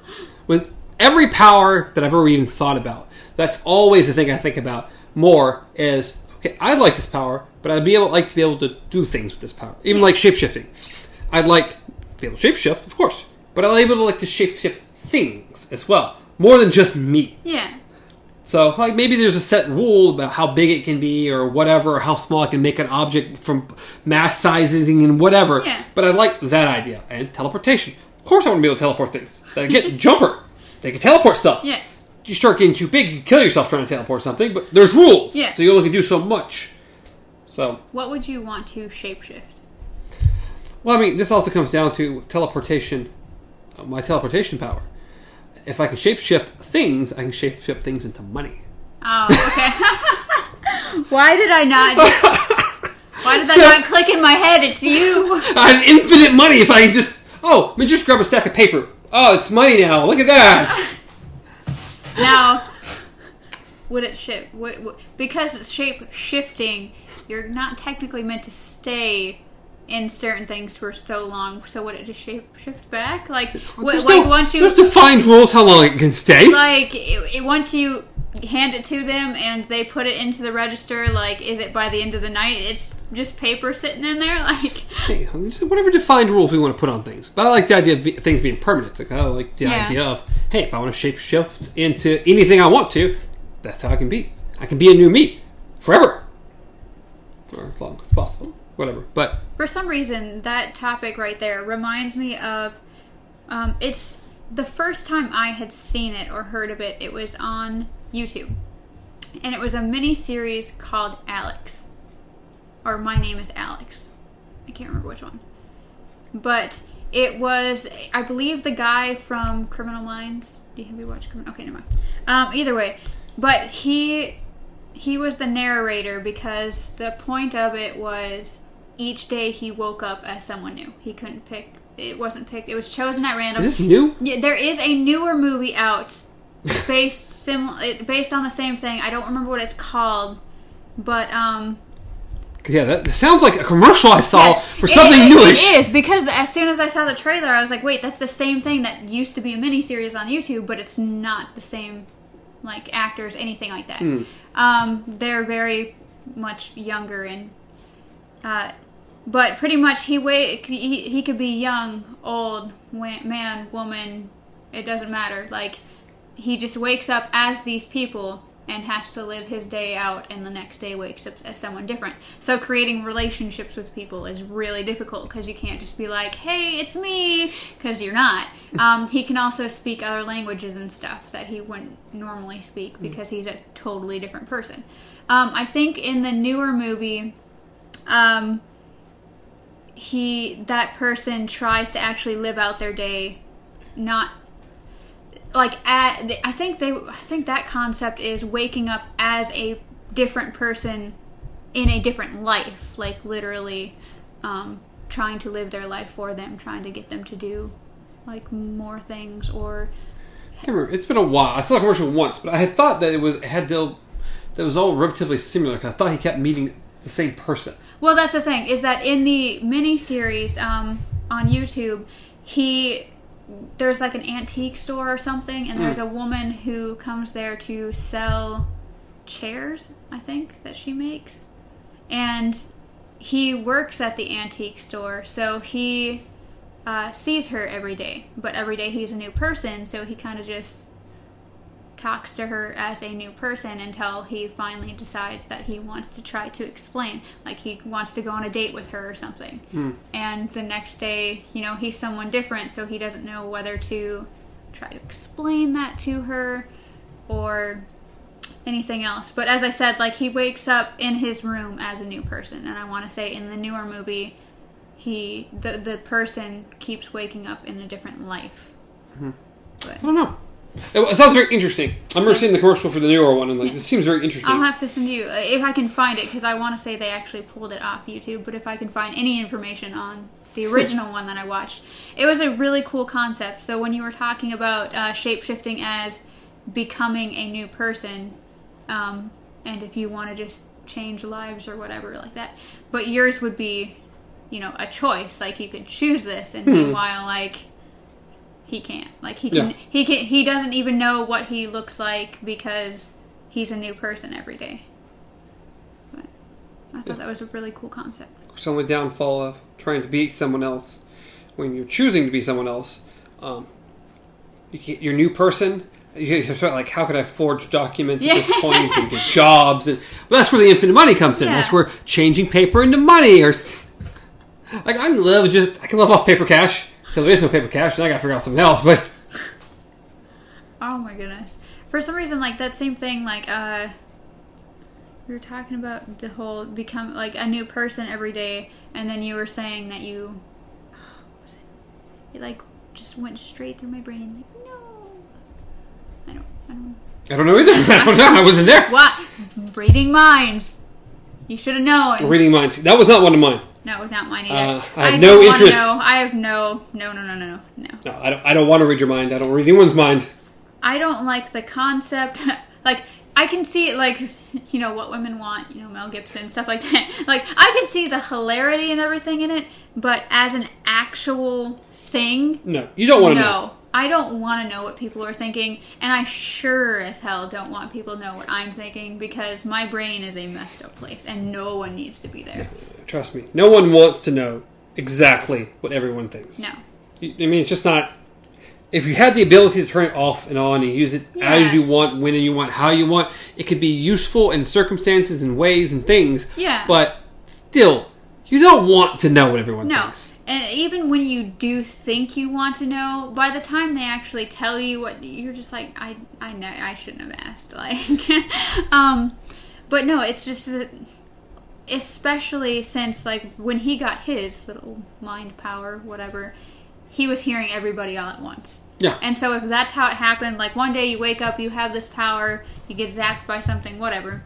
With every power that I've ever even thought about, that's always the thing I think about more is, okay, I'd like this power, but I'd be able, like to be able to do things with this power. Even yeah. like shapeshifting. I'd like to be able to shapeshift, of course. But I'd be able to like to shapeshift things as well. More than just me. Yeah. So like maybe there's a set rule about how big it can be or whatever, or how small I can make an object from mass sizing and whatever. Yeah. But I like that idea. And teleportation. Of course I want to be able to teleport things. They get Jumper. They can teleport stuff. Yes. You start getting too big, you kill yourself trying to teleport something, but there's rules. Yeah. So you only can do so much. So what would you want to shapeshift? Well, I mean, this also comes down to teleportation, my teleportation power. If I can shapeshift things, I can shapeshift things into money. Oh, okay. Why did I not... Just, why did that so, not click in my head? It's you. I have infinite money if I can just... Oh, let me just grab a stack of paper. Oh, it's money now. Look at that. Now, would it shift... Would, would, because it's shape-shifting, you're not technically meant to stay... in certain things for so long, so would it just shape shift back? Like, what, like no, once you... There's defined rules how long it can stay. Like, it, it, once you hand it to them and they put it into the register, like, is it by the end of the night? It's just paper sitting in there, like... Hey, whatever defined rules we want to put on things. But I like the idea of be, things being permanent. Like, I like the yeah. idea of, hey, if I want to shape shift into anything I want to, that's how I can be. I can be a new me. Forever. Or as long as possible. Whatever, but for some reason that topic right there reminds me of um, it's the first time I had seen it or heard of it. It was on YouTube, and it was a mini series called Alex, or My Name Is Alex. I can't remember which one, but it was I believe the guy from Criminal Minds. Do you have you watched Criminal? Okay, never mind. Um, either way, but he he was the narrator because the point of it was. Each day he woke up as someone new. He couldn't pick. It wasn't picked. It was chosen at random. Is this new? Yeah, there is a newer movie out based similar, based on the same thing. I don't remember what it's called, but um. Yeah, that sounds like a commercial I saw yes, for something it, it, newish. It is because as soon as I saw the trailer, I was like, "Wait, that's the same thing that used to be a miniseries on YouTube, but it's not the same like actors, anything like that. Mm. Um, they're very much younger, and uh, but pretty much he wait he, he could be young, old, man, woman, it doesn't matter. Like, he just wakes up as these people and has to live his day out, and the next day wakes up as someone different. So creating relationships with people is really difficult, because you can't just be like, hey, it's me, because you're not. Um, he can also speak other languages and stuff that he wouldn't normally speak, because he's a totally different person. Um, I think in the newer movie, um, he that person tries to actually live out their day, not... Like, at, I think they, I think that concept is waking up as a different person in a different life. Like, literally, um, trying to live their life for them, trying to get them to do, like, more things, or... I can't remember. It's been a while. I saw the commercial once, but I had thought that it was, had to, that it was all relatively similar, because I thought he kept meeting the same person. Well, that's the thing, is that in the miniseries, um, on YouTube, he... there's like an antique store or something, and there's a woman who comes there to sell chairs, I think, that she makes. And he works at the antique store, so he uh, sees her every day. But every day he's a new person, so he kind of just talks to her as a new person until he finally decides that he wants to try to explain, like he wants to go on a date with her or something. Mm. And the next day, you know, he's someone different, so he doesn't know whether to try to explain that to her or anything else. But as I said, like, he wakes up in his room as a new person, and I want to say in the newer movie, he the the person keeps waking up in a different life. Mm-hmm. But, I don't know. It sounds very interesting. I remember seeing the commercial for the newer one, and like, this seems very interesting. I'll have to send you, if I can find it, because I want to say they actually pulled it off YouTube, but if I can find any information on the original one that I watched. It was a really cool concept. So when you were talking about uh, shape-shifting as becoming a new person, um, and if you want to just change lives or whatever like that, but yours would be, you know, a choice. Like, you could choose this, and meanwhile, like... He can't. Like, he can, yeah. he can. He doesn't even know what he looks like, because he's a new person every day. But I thought yeah. that was a really cool concept. It's only downfall of trying to be someone else. When you're choosing to be someone else, um, you can't, you're a new person. You're sort of like, how could I forge documents yeah. at this point and get jobs? And well, that's where the infinite money comes in. Yeah. That's where changing paper into money. Or like, I can live just I can live off paper cash. Because there is no paper cash, and I gotta figure out something else, but... Oh my goodness. For some reason, like, that same thing, like, uh... we were talking about the whole become, like, a new person every day, and then you were saying that you... Oh, what was it? It, like, just went straight through my brain, and like, no! I don't, I don't... I don't know either. I don't know. I wasn't there. What? Reading minds. You should have known. Reading minds. That was not one of mine. No, not mine either. Uh, I have I no interest. I have no, no, no, no, no, no. No, I don't, I don't want to read your mind. I don't read anyone's mind. I don't like the concept. Like, I can see, like, you know, What Women Want, you know, Mel Gibson, stuff like that. Like, I can see the hilarity and everything in it, but as an actual thing... No, you don't want to no, know. No, I don't want to know what people are thinking, and I sure as hell don't want people to know what I'm thinking, because my brain is a messed up place, and no one needs to be there. No. Trust me. No one wants to know exactly what everyone thinks. No. I mean, it's just not... If you had the ability to turn it off and on and use it yeah. as you want, when you want, how you want, it could be useful in circumstances and ways and things. Yeah. But still, you don't want to know what everyone no. thinks. No. And even when you do think you want to know, by the time they actually tell you what... You're just like, I I know, I shouldn't have asked. Like, um, But no, it's just... that. Especially since, like, when he got his little mind power, whatever, he was hearing everybody all at once. Yeah. And so if that's how it happened, like, one day you wake up, you have this power, you get zapped by something, whatever.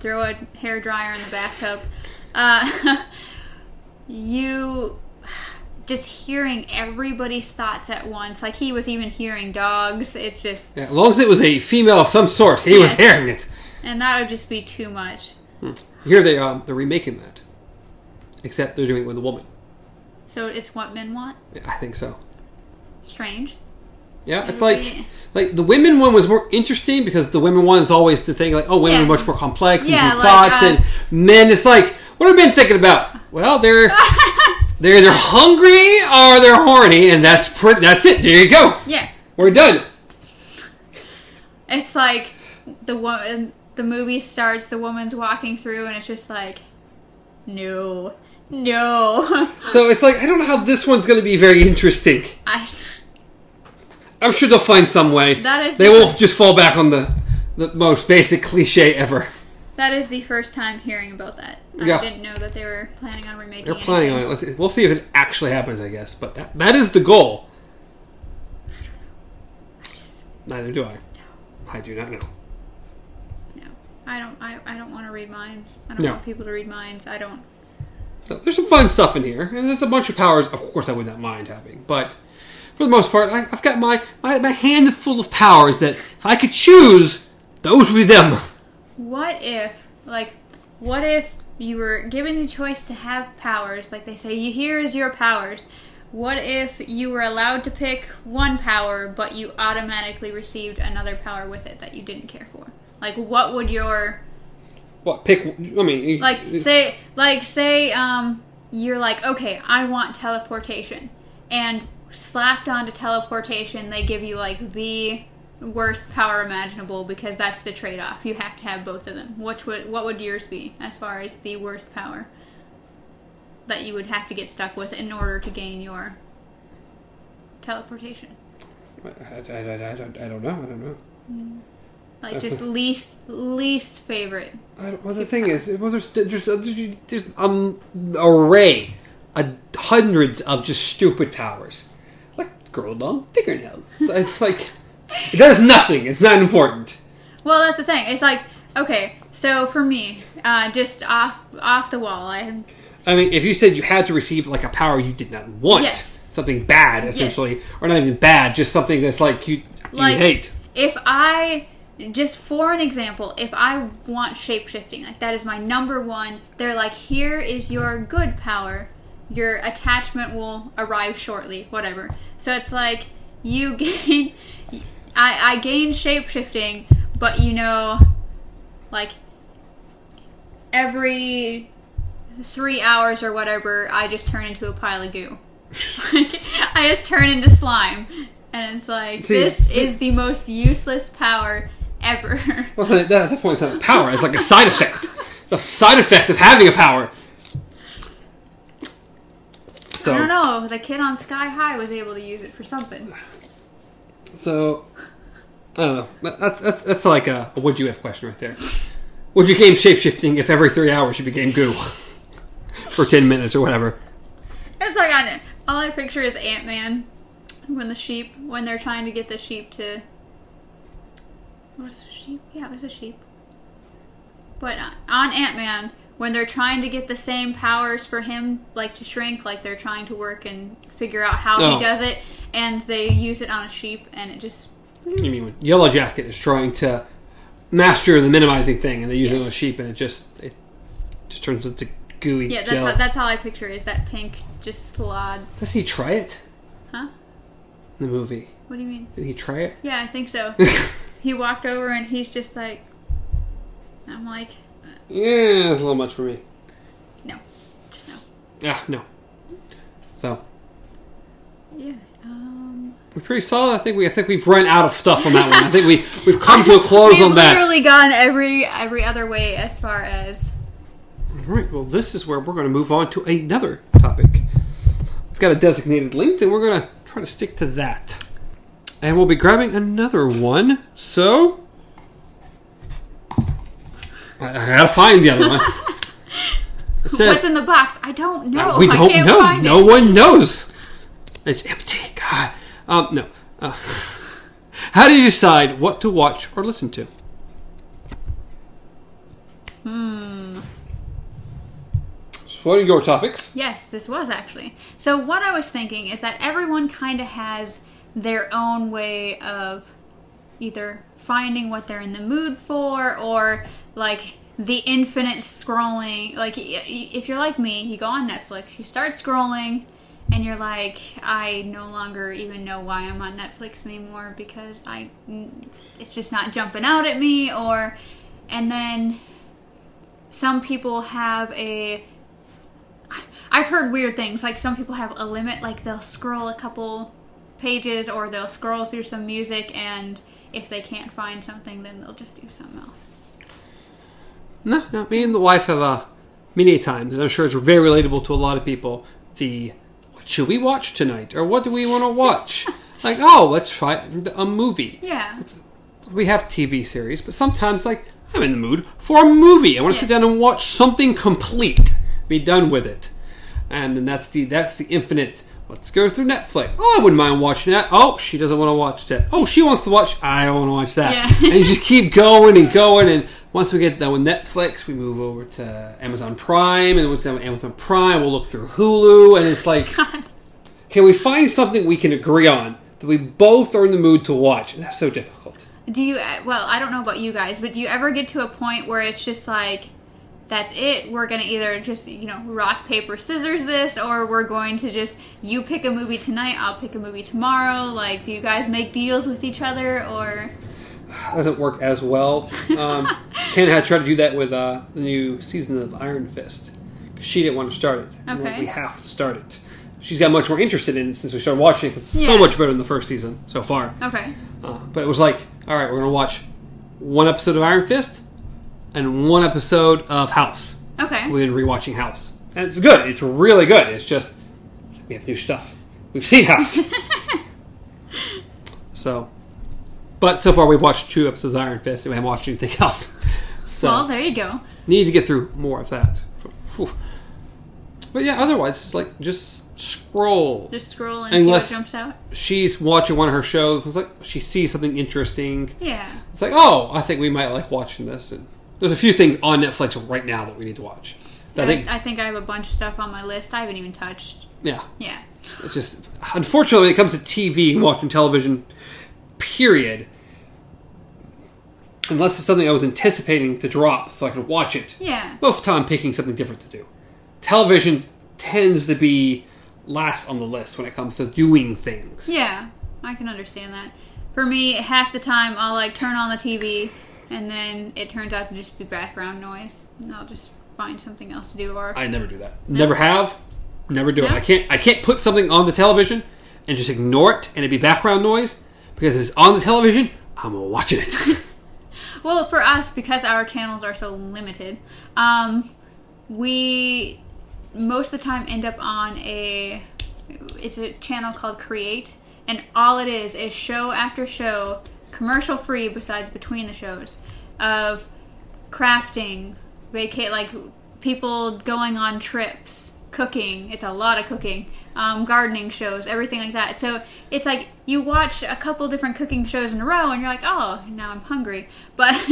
Throw a hairdryer in the bathtub. Uh, you just hearing everybody's thoughts at once. Like, he was even hearing dogs. It's just... Yeah, as long as it was a female of some sort, he yes. was hearing it. And that would just be too much. Hmm. Here they um they're remaking that, except they're doing it with a woman. So it's What Men Want? Yeah, I think so. Strange. Yeah, it's like like the women one was more interesting because the women one is always the thing like, oh, women yeah. are much more complex and yeah, deep like, thoughts, uh, and men, it's like, what have men thinking about? Well, they're they're either hungry or they're horny, and that's pretty, that's it. There you go. Yeah, we're done. It's like the woman. The movie starts. The woman's walking through, and it's just like, no, no. So it's like, I don't know how this one's going to be very interesting. I, I'm sure they'll find some way. That is. They the won't first, just fall back on the the most basic cliche ever. That is the first time hearing about that. I yeah. didn't know that they were planning on remaking it. They're planning anything. on it. Let's see. We'll see if it actually happens, I guess. But that, that is the goal. I don't know. I just... Neither do I. No. I do not know. No. I don't I, I don't want to read minds. I don't no. want people to read minds. I don't... So, there's some fun stuff in here. And there's a bunch of powers, of course, I would not mind having. But for the most part, I, I've got my, my, my handful of powers that if I could choose, those would be them. What if, like, what if you were given the choice to have powers? Like they say, here is your powers. What if you were allowed to pick one power, but you automatically received another power with it that you didn't care for? Like, what would your... What, pick, I mean... Like, say, like, say, um, you're like, okay, I want teleportation. And slapped onto teleportation, they give you, like, the... worst power imaginable, because that's the trade-off. You have to have both of them. Which would, what would yours be as far as the worst power that you would have to get stuck with in order to gain your teleportation? I, I, I, I, don't, I don't know. I don't know. Like, just least least favorite. I don't, well, the thing is, well, there's, there's, there's an array, a, hundreds of just stupid powers. Like, girl, long fingernails. It's like... It does nothing. It's not important. Well, that's the thing. It's like, okay, so for me, uh, just off off the wall. I I mean, if you said you had to receive, like, a power you did not want. Yes. Something bad, essentially. Yes. Or not even bad, just something that's, like, you, like, you hate. If I, just for an example, if I want shape-shifting, like, that is my number one. They're like, here is your good power. Your attachment will arrive shortly, whatever. So it's like, you gain... I, I gain shapeshifting, but you know, like, every three hours or whatever, I just turn into a pile of goo. Like, I just turn into slime. And it's like, See, this it, is the most useless power ever. Well, at that point, it's not a power, it's like a side effect. The side effect of having a power. So, I don't know, the kid on Sky High was able to use it for something. So, I don't know. That's that's, that's like a, a would you have question right there. Would you game shapeshifting if every three hours you became goo for ten minutes or whatever? It's like, I, all I picture is Ant-Man when the sheep, when they're trying to get the sheep to... Was it a sheep? Yeah, it was a sheep. But on Ant-Man, when they're trying to get the same powers for him, like to shrink, like they're trying to work and figure out how oh. he does it, and they use it on a sheep, and it just... You mean when Yellow Jacket is trying to master the minimizing thing, and they use yes. it on a sheep, and it just it just turns into gooey Yeah, that's gel. How, that's all I picture, is that pink just slod. Does he try it? Huh? In the movie. What do you mean? Did he try it? Yeah, I think so. He walked over, and he's just like... I'm like... Yeah, that's a little much for me. No. Just no. Yeah, no. So. Yeah. Um, We're pretty solid. I think we. I think we've run out of stuff on that one. I think we we've come to a close on that. We've literally gone every every other way as far as. All right. Well, this is where we're going to move on to another topic. We've got a designated link, and we're going to try to stick to that. And we'll be grabbing another one. So. I, I gotta find the other one. It says, what's in the box? I don't know. We don't I can't know. Find no it. one knows. It's empty. God. Um, no. Uh, how do you decide what to watch or listen to? Hmm. So what are your topics? Yes, this was actually. So what I was thinking is that everyone kind of has their own way of either finding what they're in the mood for, or like the infinite scrolling. Like, if you're like me, you go on Netflix, you start scrolling, and you're like, I no longer even know why I'm on Netflix anymore because I, it's just not jumping out at me. Or, and then some people have a, I've heard weird things. Like, some people have a limit, like they'll scroll a couple pages or they'll scroll through some music, and if they can't find something, then they'll just do something else. No, no, me and the wife have uh, many times, and I'm sure it's very relatable to a lot of people, the, what should we watch tonight? Or what do we want to watch? Like, oh, let's try a movie. Yeah. It's, we have T V series, but sometimes, like, I'm in the mood for a movie. I want to yes. sit down and watch something complete. Be done with it. And then that's the that's the infinite, let's go through Netflix. Oh, I wouldn't mind watching that. Oh, she doesn't want to watch that. Oh, she wants to watch, I don't want to watch that. Yeah. And you just keep going and going, and once we get done with Netflix, we move over to Amazon Prime, and once we're done with Amazon Prime, we'll look through Hulu, and it's like, God. Can we find something we can agree on that we both are in the mood to watch? And that's so difficult. Do you, well, I don't know about you guys, but do you ever get to a point where it's just like, that's it, we're going to either just, you know, rock, paper, scissors this, or we're going to just, you pick a movie tonight, I'll pick a movie tomorrow? Like, do you guys make deals with each other, or? Doesn't work as well. Um, Ken had tried to do that with uh, the new season of Iron Fist. She didn't want to start it. Okay. Like, we have to start it. She's got much more interested in it since we started watching it. It's yeah. so much better than the first season so far. Okay. Uh, but it was like, all right, we're going to watch one episode of Iron Fist, and one episode of House. Okay. We've been rewatching House. And it's good. It's really good. It's just, we have new stuff. We've seen House. So, but so far we've watched two episodes of Iron Fist and we haven't watched anything else. So, well, there you go. Need to get through more of that. Whew. But yeah, otherwise it's like, just scroll. Just scroll and Unless see what jumps out. She's watching one of her shows. It's like, she sees something interesting. Yeah. It's like, oh, I think we might like watching this, and there's a few things on Netflix right now that we need to watch. Yeah, I, think, I think I have a bunch of stuff on my list I haven't even touched. Yeah. Yeah. It's just, unfortunately, when it comes to T V and watching television, period, unless it's something I was anticipating to drop so I could watch it, yeah. most of the time I'm picking something different to do. Television tends to be last on the list when it comes to doing things. Yeah, I can understand that. For me, half the time I'll like turn on the T V, and then it turns out to just be background noise, and I'll just find something else to do. Or I never do that. No. Never have. Never do no. it. I can't. I can't put something on the television and just ignore it and it be background noise, because if it's on the television, I'm watching it. Well, for us, because our channels are so limited, um, we most of the time end up on a. It's a channel called Create, and all it is is show after show. Commercial free, besides between the shows, of crafting, vaca- like people going on trips, cooking. It's a lot of cooking, um, gardening shows, everything like that. So it's like you watch a couple different cooking shows in a row, and you're like, oh, now I'm hungry. But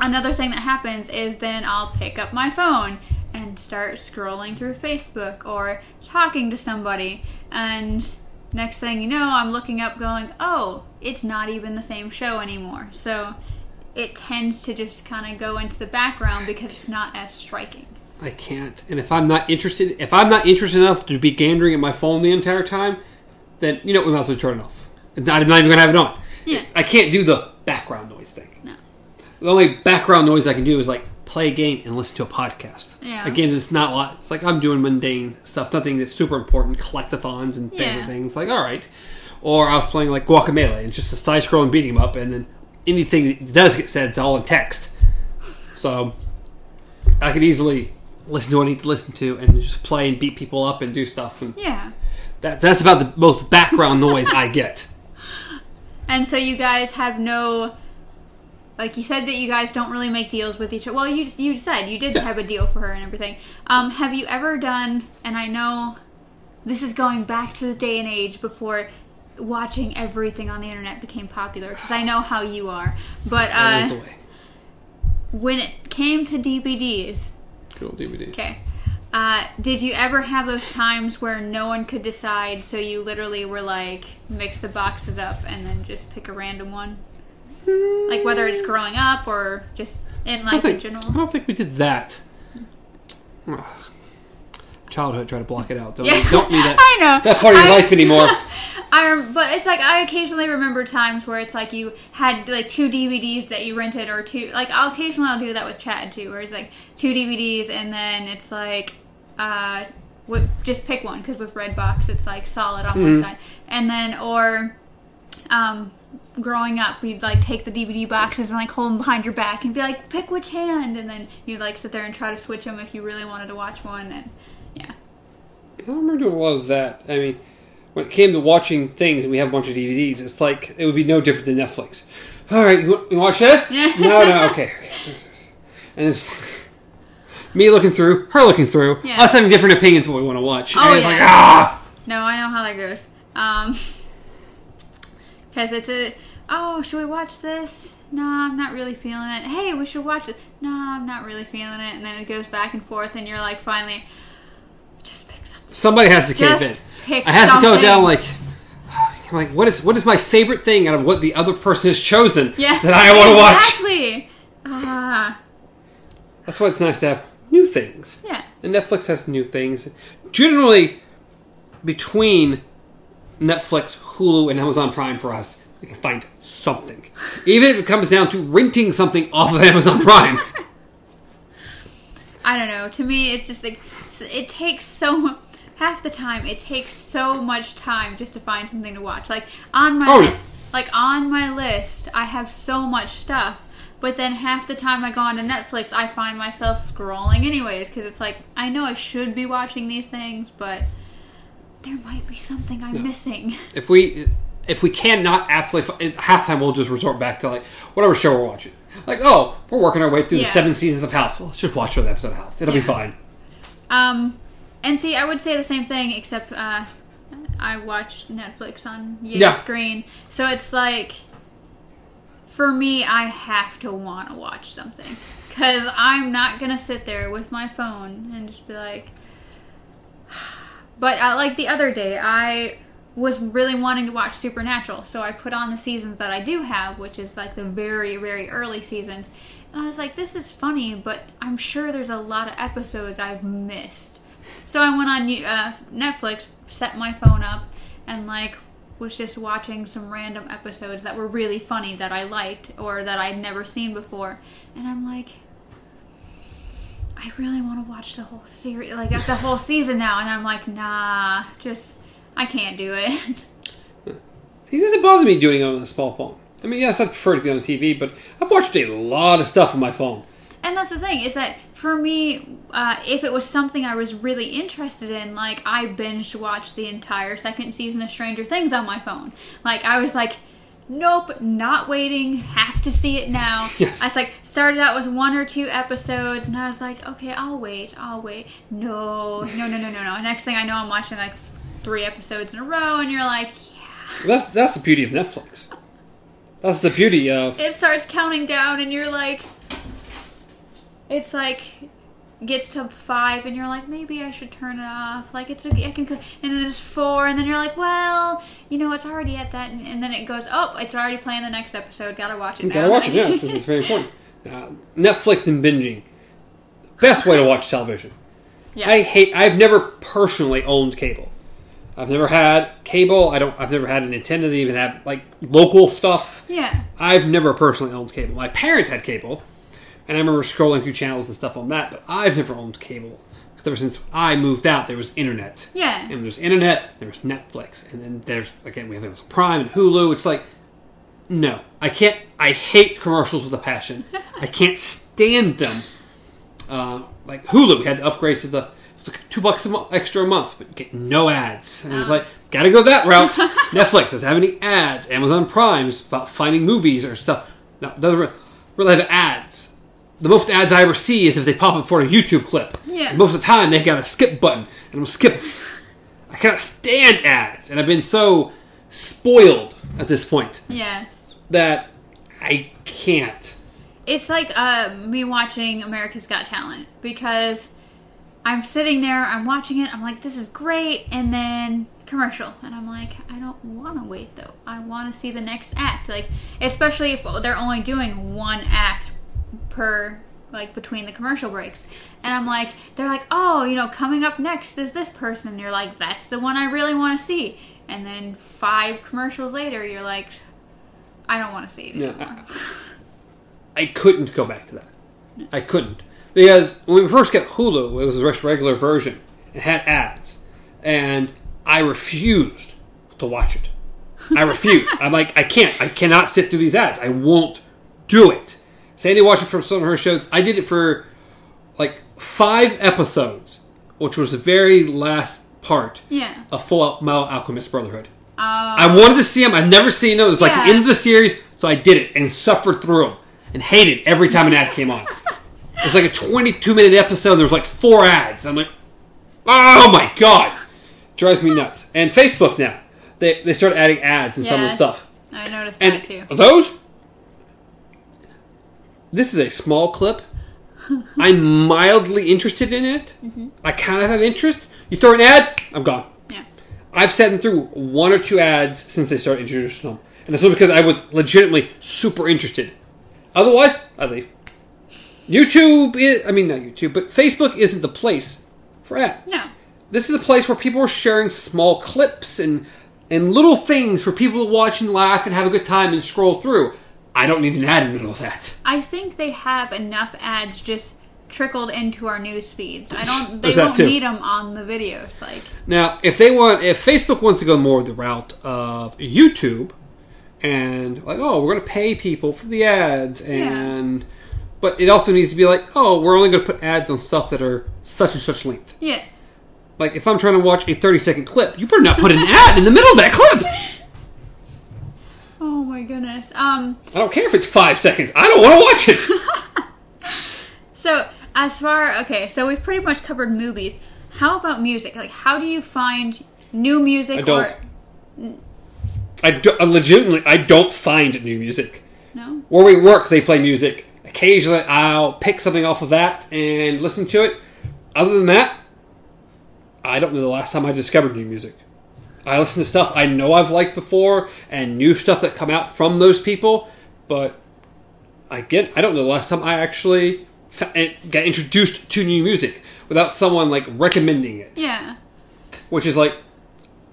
another thing that happens is then I'll pick up my phone and start scrolling through Facebook or talking to somebody, and next thing you know, I'm looking up going, oh, it's not even the same show anymore. So it tends to just kind of go into the background because it's not as striking. I can't. And if I'm not interested, if I'm not interested enough to be gandering at my phone the entire time, then, you know, we might as well turn it off. I'm not, I'm not even going to have it on. Yeah. I can't do the background noise thing. No. The only background noise I can do is, like, play a game and listen to a podcast. Yeah. Again, it's not a lot. It's like I'm doing mundane stuff, nothing that's super important, collectathons and yeah. things. Like, all right. Or I was playing like Guacamelee. It's just a side scroll and beating him up, and then anything that does get said, it's all in text. So I could easily listen to what I need to listen to and just play and beat people up and do stuff. And yeah. That that's about the most background noise I get. And so you guys have no. Like, you said that you guys don't really make deals with each other. Well, you just, you said you did have a deal for her and everything. Um, have you ever done, and I know this is going back to the day and age before watching everything on the internet became popular, because I know how you are. But uh, when it came to D V Ds. Good old D V Ds. Okay. Uh, did you ever have those times where no one could decide, so you literally were like, mix the boxes up and then just pick a random one? Like, whether it's growing up or just in life think, in general? I don't think we did that. I'm childhood trying to block it out. Don't yeah. you, don't you that, I know. that part of your I, life anymore. I, but it's like I occasionally remember times where it's like you had like two D V Ds that you rented or two. Like I'll occasionally I'll do that with Chad too, where it's like two D V Ds and then it's like uh, with, just pick one because with Redbox it's like solid on mm-hmm. one side, and then or um, growing up we'd like take the D V D boxes and like hold them behind your back and be like pick which hand, and then you'd like sit there and try to switch them if you really wanted to watch one, and yeah. I remember doing a lot of that. I mean. When it came to watching things and we have a bunch of D V Ds, it's like, it would be no different than Netflix. All right, you watch this? no, no, okay. And it's me looking through, her looking through, yeah. us having different opinions of what we want to watch. Oh, and it's yeah. like, ah! No, I know how that goes. Um, because it's a, oh, should we watch this? No, I'm not really feeling it. Hey, we should watch it. No, I'm not really feeling it. And then it goes back and forth and you're like, finally, just pick something. Somebody has to cave in. I have to go down like, like what is what is my favorite thing out of what the other person has chosen yeah, that I want to watch? Exactly. Uh, That's why it's nice to have new things. Yeah. And Netflix has new things. Generally, between Netflix, Hulu, and Amazon Prime for us, we can find something. Even if it comes down to renting something off of Amazon Prime. I don't know. To me, it's just like, it takes so much. Half the time, it takes so much time just to find something to watch. Like, on my oh. list, like, on my list, I have so much stuff, but then half the time I go on to Netflix, I find myself scrolling anyways, because it's like, I know I should be watching these things, but there might be something I'm no. missing. If we if we cannot absolutely, half the time we'll just resort back to, like, whatever show we're watching. Like, oh, we're working our way through yeah. the seven seasons of House. Well, let's just watch another episode of House. It'll yeah. be fine. Um... And see, I would say the same thing, except uh, I watch Netflix on your yeah. screen. So it's like, for me, I have to want to watch something. Because I'm not going to sit there with my phone and just be like... But uh, like the other day, I was really wanting to watch Supernatural. So I put on the seasons that I do have, which is like the very, very early seasons. And I was like, this is funny, but I'm sure there's a lot of episodes I've missed. So I went on uh, Netflix, set my phone up, and like was just watching some random episodes that were really funny that I liked or that I'd never seen before. And I'm like, I really want to watch the whole series, like the whole season now. And I'm like, nah, just I can't do it. It doesn't bother me doing it on a small phone. I mean, yes, I prefer to be on the T V, but I've watched a lot of stuff on my phone. And that's the thing, is that for me, uh, if it was something I was really interested in, like, I binge-watched the entire second season of Stranger Things on my phone. Like, I was like, nope, not waiting, have to see it now. Yes. I was like, started out with one or two episodes, and I was like, okay, I'll wait, I'll wait. No, no, no, no, no, no. Next thing I know, I'm watching, like, three episodes in a row, and you're like, yeah. That's, that's the beauty of Netflix. That's the beauty of... It starts counting down, and you're like... It's like, gets to five, and you're like, maybe I should turn it off. Like, it's okay, I can, and then there's four, and then you're like, well, you know, it's already at that, and, and then it goes, oh, it's already playing the next episode, gotta watch it now. Gotta watch it, yeah, it's, it's very important. Uh, Netflix and binging. Best way to watch television. Yeah. I hate, I've never personally owned cable. I've never had cable, I don't, I've never had a Nintendo that even have, like, local stuff. Yeah. I've never personally owned cable. My parents had cable. And I remember scrolling through channels and stuff on that, but I've never owned cable. Because ever since I moved out, there was internet. Yeah. And there's internet, there's Netflix. And then there's, again, we have Amazon Prime and Hulu. It's like, no. I can't, I hate commercials with a passion. I can't stand them. Uh, like Hulu, we had to upgrade to the, it's like two bucks a mo- extra a month, but you get no ads. And oh. It's like, gotta go that route. Netflix doesn't have any ads. Amazon Prime's about finding movies or stuff. No, doesn't really have ads. The most ads I ever see is if they pop up for a YouTube clip. Yeah. And most of the time, they've got a skip button. And I'm skipping. I cannot stand ads. And I've been so spoiled at this point. Yes. That I can't. It's like uh, me watching America's Got Talent. Because I'm sitting there, I'm watching it, I'm like, this is great. And then... commercial, and I'm like, I don't want to wait, though. I want to see the next act. Like, especially if they're only doing one act per like between the commercial breaks. And I'm like, they're like, oh, you know, coming up next is this person. And you're like, that's the one I really want to see. And then five commercials later, you're like, I don't want to see it anymore. No, I, I couldn't go back to that. No. I couldn't. Because when we first got Hulu, it was the regular version. It had ads. And I refused to watch it. I refused. I'm like, I can't. I cannot sit through these ads. I won't do it. Sandy watched it for some of her shows. I did it for like five episodes, which was the very last part yeah. of Full Metal Alchemist Brotherhood. Uh, I wanted to see them. I've never seen them. It was like yeah. the end of the series, so I did it and suffered through them and hated every time an ad came on. It was like a twenty-two minute episode. There was like four ads. I'm like, oh my God. Drives me nuts. And Facebook now. They they started adding ads and yes, some of the stuff. I noticed and that too. Those? This is a small clip. I'm mildly interested in it. Mm-hmm. I kind of have interest. You throw an ad, I'm gone. Yeah. I've sat through one or two ads since they started introducing them. And it's only because I was legitimately super interested. Otherwise, I leave. YouTube is, I mean, not YouTube, but Facebook isn't the place for ads. No. This is a place where people are sharing small clips and and little things for people to watch and laugh and have a good time and scroll through. I don't need an ad in the middle of that. I think they have enough ads just trickled into our news feeds. I don't. They don't too. need them on the videos. Like now, if they want, if Facebook wants to go more the route of YouTube, and like, oh, we're going to pay people for the ads, and yeah. but it also needs to be like, oh, we're only going to put ads on stuff that are such and such length. Yeah. Like, if I'm trying to watch a thirty-second clip, you better not put an ad in the middle of that clip! Oh, my goodness. Um, I don't care if it's five seconds. I don't want to watch it! So, as far... Okay, so we've pretty much covered movies. How about music? Like, how do you find new music? I don't. Or... I, do, I legitimately, I don't find new music. No? Where we work, they play music. Occasionally, I'll pick something off of that and listen to it. Other than that, I don't know the last time I discovered new music. I listen to stuff I know I've liked before and new stuff that come out from those people, but again, I don't know the last time I actually got introduced to new music without someone like recommending it. Yeah. Which is like,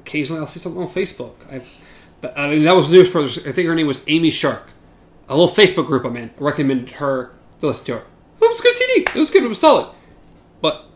occasionally I'll see something on Facebook. I've, I mean, that was the newest person. I think her name was Amy Shark. A little Facebook group I'm in recommended her to listen to her. It was a good C D. It was good. It was solid. But...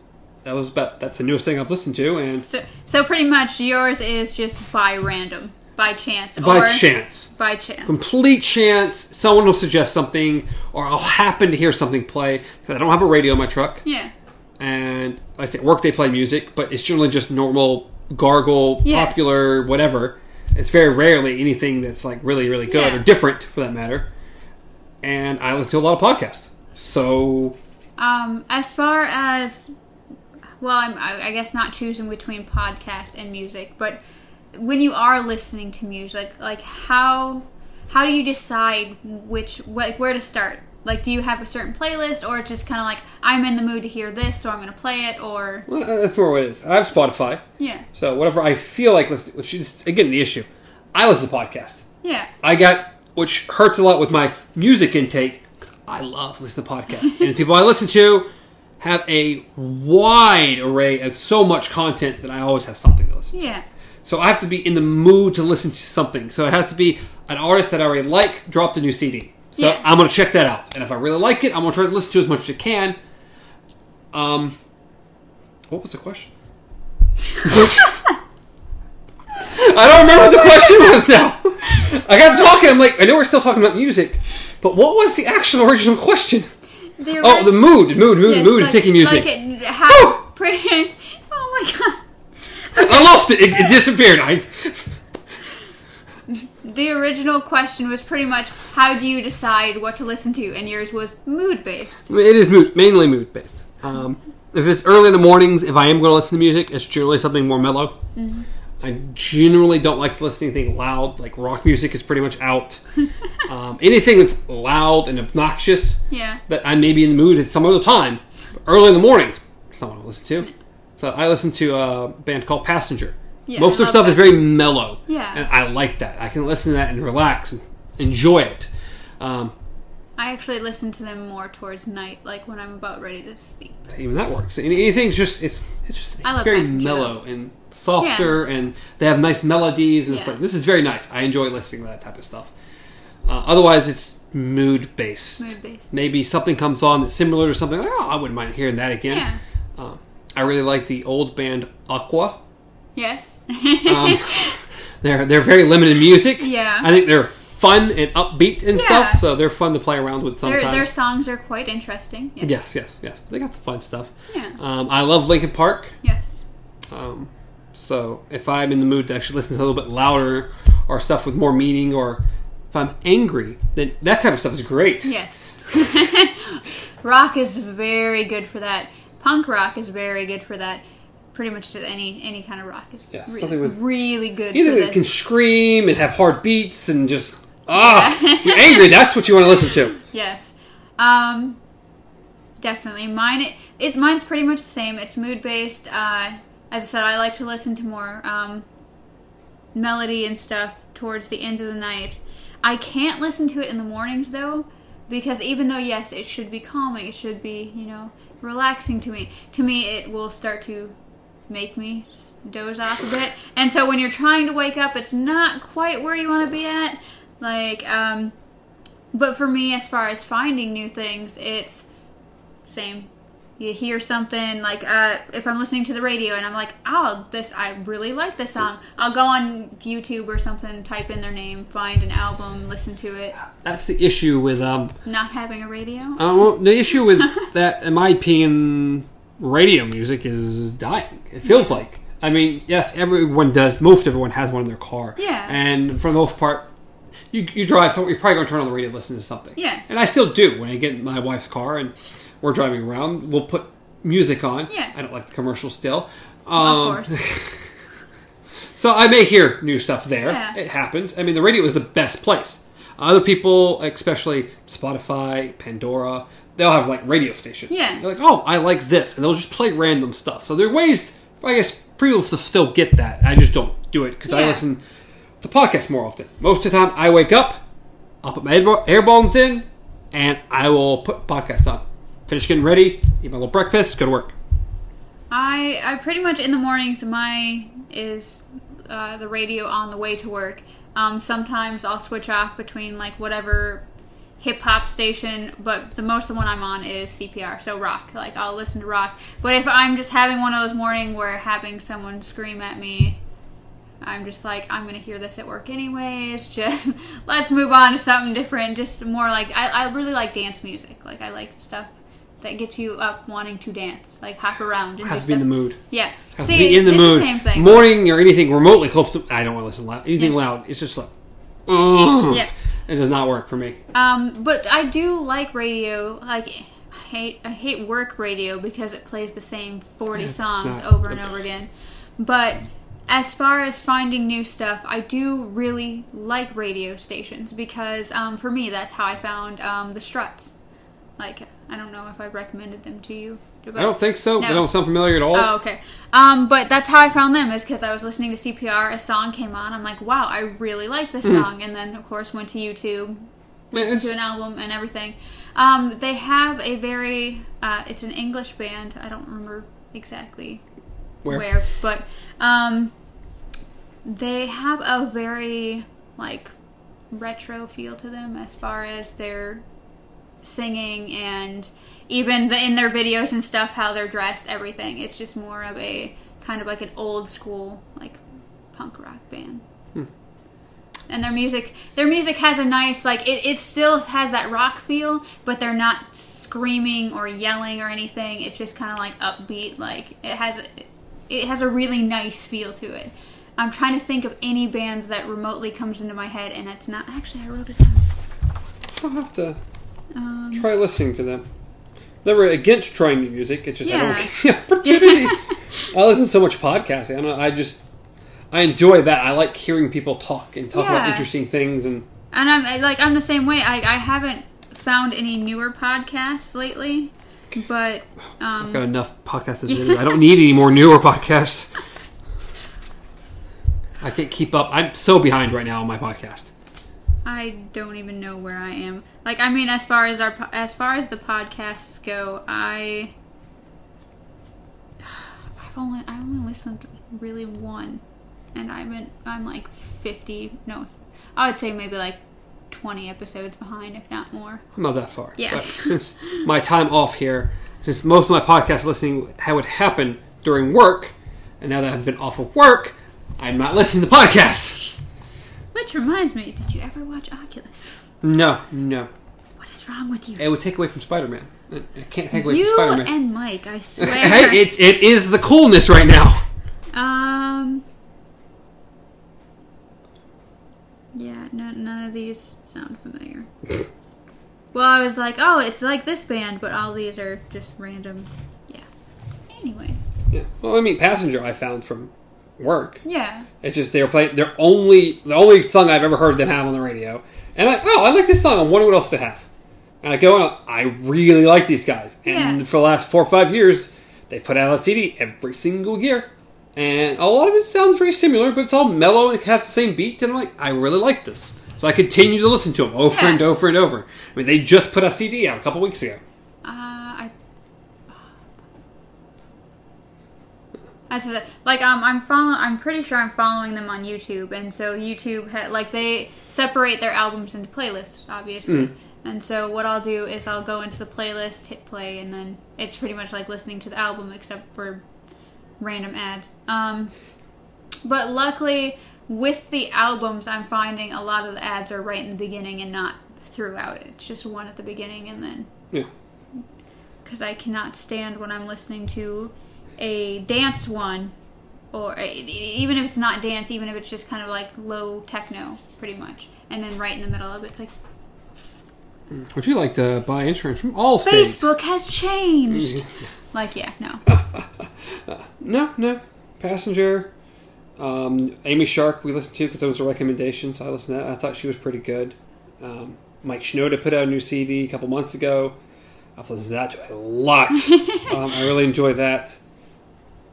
That was about. That's the newest thing I've listened to, and so, so pretty much yours is just by random, by chance, by or chance, by chance, complete chance. Someone will suggest something, or I'll happen to hear something play because I don't have a radio in my truck. Yeah, and like I say, at work they play music, but it's generally just normal gargle, yeah. popular, whatever. It's very rarely anything that's like really, really good yeah. or different for that matter. And I listen to a lot of podcasts, so um, as far as. Well, I'm, I guess not choosing between podcast and music, but when you are listening to music, like how how do you decide which like where to start? Like, do you have a certain playlist, or just kind of like I'm in the mood to hear this, so I'm going to play it, or well, that's more what it is. I have Spotify, yeah. So whatever I feel like listening, which is again the issue, I listen to podcasts. Yeah, I got which hurts a lot with my music intake because I love listening to podcasts and the people I listen to. Have a wide array of so much content that I always have something to listen to. Yeah. So I have to be in the mood to listen to something. So it has to be an artist that I already like dropped a new C D. So yeah. I'm going to check that out. And if I really like it, I'm going to try to listen to as much as I can. Um, what was the question? I don't remember what the question was now. I got talking. I'm like, I know we're still talking about music, but what was the actual original question? The oh, the mood, mood, mood, yes, mood, like, picking music. Like it, how pretty, oh my God. Okay. I lost it. it, it disappeared. I... The original question was pretty much, how do you decide what to listen to? And yours was mood-based. It is mood, mainly mood-based. Um, if it's early in the mornings, if I am going to listen to music, it's generally something more mellow. Mm-hmm. I generally don't like to listen to anything loud. Like, rock music is pretty much out. um, anything that's loud and obnoxious yeah. that I may be in the mood at some other time. Early in the morning, someone will listen to. No. So I listen to a band called Passenger. Yeah, most of their stuff that. is very mellow. Yeah. And I like that. I can listen to that and relax and enjoy it. Um, I actually listen to them more towards night, like when I'm about ready to sleep. Even that works. Anything's just it's it's just it's very mellow though. And softer, yeah. And they have nice melodies, and yeah. It's like this is very nice. I enjoy listening to that type of stuff. Uh, otherwise, it's mood based. Mood based. Maybe something comes on that's similar to something. Like, oh, I wouldn't mind hearing that again. Yeah. Uh, I really like the old band Aqua. Yes. um, they're they're very limited music. Yeah. I think they're fun and upbeat and yeah. stuff, so they're fun to play around with sometimes. Their, their songs are quite interesting. Yes. yes, yes, yes. They got some fun stuff. Yeah. Um, I love Linkin Park. Yes. Um, so if I'm in the mood to actually listen to a little bit louder or stuff with more meaning, or if I'm angry, then that type of stuff is great. Yes. Rock is very good for that. Punk rock is very good for that. Pretty much just any any kind of rock is yeah, really, with, really good. Either it can scream and have hard beats and just ah, yeah. You're angry. That's what you want to listen to. Yes, um, definitely. Mine it, it's mine's pretty much the same. It's mood based. Uh, as I said, I like to listen to more um, melody and stuff towards the end of the night. I can't listen to it in the mornings though, because even though yes, it should be calming, it should be you know relaxing to me. To me, it will start to make me doze off a bit, and so when you're trying to wake up, it's not quite where you want to be at. Like, um, but for me, as far as finding new things, it's same. You hear something like uh, if I'm listening to the radio and I'm like, oh, this I really like this song. I'll go on YouTube or something, type in their name, find an album, listen to it. That's the issue with um not having a radio. Uh, well, the issue with that, in my opinion. Radio music is dying. It feels yeah. like. I mean, yes, everyone does. Most everyone has one in their car. Yeah. And for the most part, you, you drive somewhere, you're probably going to turn on the radio and listen to something. Yeah. And I still do. When I get in my wife's car and we're driving around, we'll put music on. Yeah. I don't like the commercials still. Um, of course. So I may hear new stuff there. Yeah. It happens. I mean, the radio is the best place. Other people, especially Spotify, Pandora, they'll have, like, radio stations. Yeah. They're like, oh, I like this. And they'll just play random stuff. So there are ways, I guess, people still get that. I just don't do it because yeah. I listen to podcasts more often. Most of the time, I wake up, I'll put my earbuds in, and I will put podcasts on. Finish getting ready, eat my little breakfast, go to work. I I pretty much, in the mornings, my is uh, the radio on the way to work. Um, sometimes I'll switch off between, like, whatever hip-hop station, but the most of the one I'm on is C P R, so rock. Like, I'll listen to rock. But if I'm just having one of those mornings where having someone scream at me, I'm just like, I'm going to hear this at work anyways. Just, let's move on to something different. Just more like, I, I really like dance music. Like, I like stuff that gets you up wanting to dance. Like, hop around. And have to be in the mood. Yeah. Have See, to be in the it's mood. The same thing. Morning or anything remotely close to, I don't want to listen loud. Anything yeah. loud. It's just like, ugh. Yeah. It does not work for me. Um, but I do like radio. Like, I hate I hate work radio because it plays the same forty it's songs not, over and over again. But as far as finding new stuff, I do really like radio stations because um, for me, that's how I found um, the Struts. Like, I don't know if I've recommended them to you. But I don't think so. No. They don't sound familiar at all. Oh, okay. Um, but that's how I found them, is because I was listening to C P R. A song came on. I'm like, wow, I really like this mm. song. And then, of course, went to YouTube, listened yes. to an album and everything. Um, they have a very... Uh, it's an English band. I don't remember exactly where. where but um, they have a very, like, retro feel to them as far as their singing and... Even the, in their videos and stuff, how they're dressed, everything. It's just more of a kind of like an old school, like, punk rock band. Hmm. And their music, their music has a nice, like, it, it still has that rock feel, but they're not screaming or yelling or anything. It's just kind of like upbeat. Like, it has, it has a really nice feel to it. I'm trying to think of any band that remotely comes into my head, and it's not. Actually, I wrote it down. I'll have to um, try listening to them. Never against trying new music. It's just yeah. I don't get the opportunity. I listen to so much podcasting. I don't know. I just I enjoy that. I like hearing people talk and talk yeah. about interesting things. And and I'm like I'm the same way. I, I haven't found any newer podcasts lately, but um, I've got enough podcasts as it is. I don't need any more newer podcasts. I can't keep up. I'm so behind right now on my podcast. I don't even know where I am. Like, I mean, as far as our as far as the podcasts go, I I've only I only listened to really one, and I'm in, I'm like fifty. No, I would say maybe like twenty episodes behind, if not more. I'm not that far. Yeah. But since my time off here, since most of my podcast listening would happen during work, and now that I've been off of work, I'm not listening to podcasts. Which reminds me, did you ever watch Oculus? No, no. What is wrong with you? It would take away from Spider-Man. It can't take away you from Spider-Man. You and Mike, I swear. Hey, it, it is the coolness right now. Um. Yeah, no, none of these sound familiar. Well, I was like, oh, it's like this band, but all these are just random. Yeah. Anyway. Yeah. Well, I mean, Passenger I found from work. Yeah. It's just they were playing their only the only song I've ever heard them have on the radio. And I oh, I like this song, I wonder what else to have. And I go on, I really like these guys. And yeah. For the last four or five years, they put out a C D every single year. And a lot of it sounds very similar, but it's all mellow and it has the same beat, and I'm like, I really like this. So I continue to listen to them over yeah. and over and over. I mean, they just put a C D out a couple weeks ago. I said, like, um, I'm following. I'm pretty sure I'm following them on YouTube, and so YouTube, ha- like, they separate their albums into playlists, obviously. Mm. And so what I'll do is I'll go into the playlist, hit play, and then it's pretty much like listening to the album, except for random ads. Um, but luckily, with the albums, I'm finding a lot of the ads are right in the beginning and not throughout. It's just one at the beginning, and then yeah, because I cannot stand when I'm listening to a dance one, or a, even if it's not dance, even if it's just kind of like low techno, pretty much, and then right in the middle of it's like. Would you like to buy insurance from all states? Facebook has changed. Mm-hmm. Like, yeah, no, no, no. Passenger, um, Amy Shark, we listened to because those were recommendations. I listened to that. I thought she was pretty good. Um, Mike Shinoda put out a new C D a couple months ago. I've listened to that to a lot. um, I really enjoy that.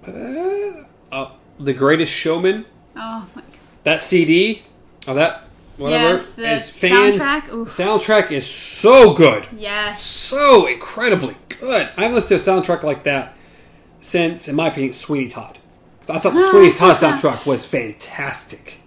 Uh, uh, The Greatest Showman. Oh my god! That C D, or that whatever, yes, the is fan soundtrack. Oof. Soundtrack is so good. Yes, so incredibly good. I haven't listened to a soundtrack like that since, in my opinion, Sweeney Todd. I thought the Sweeney Todd soundtrack was fantastic.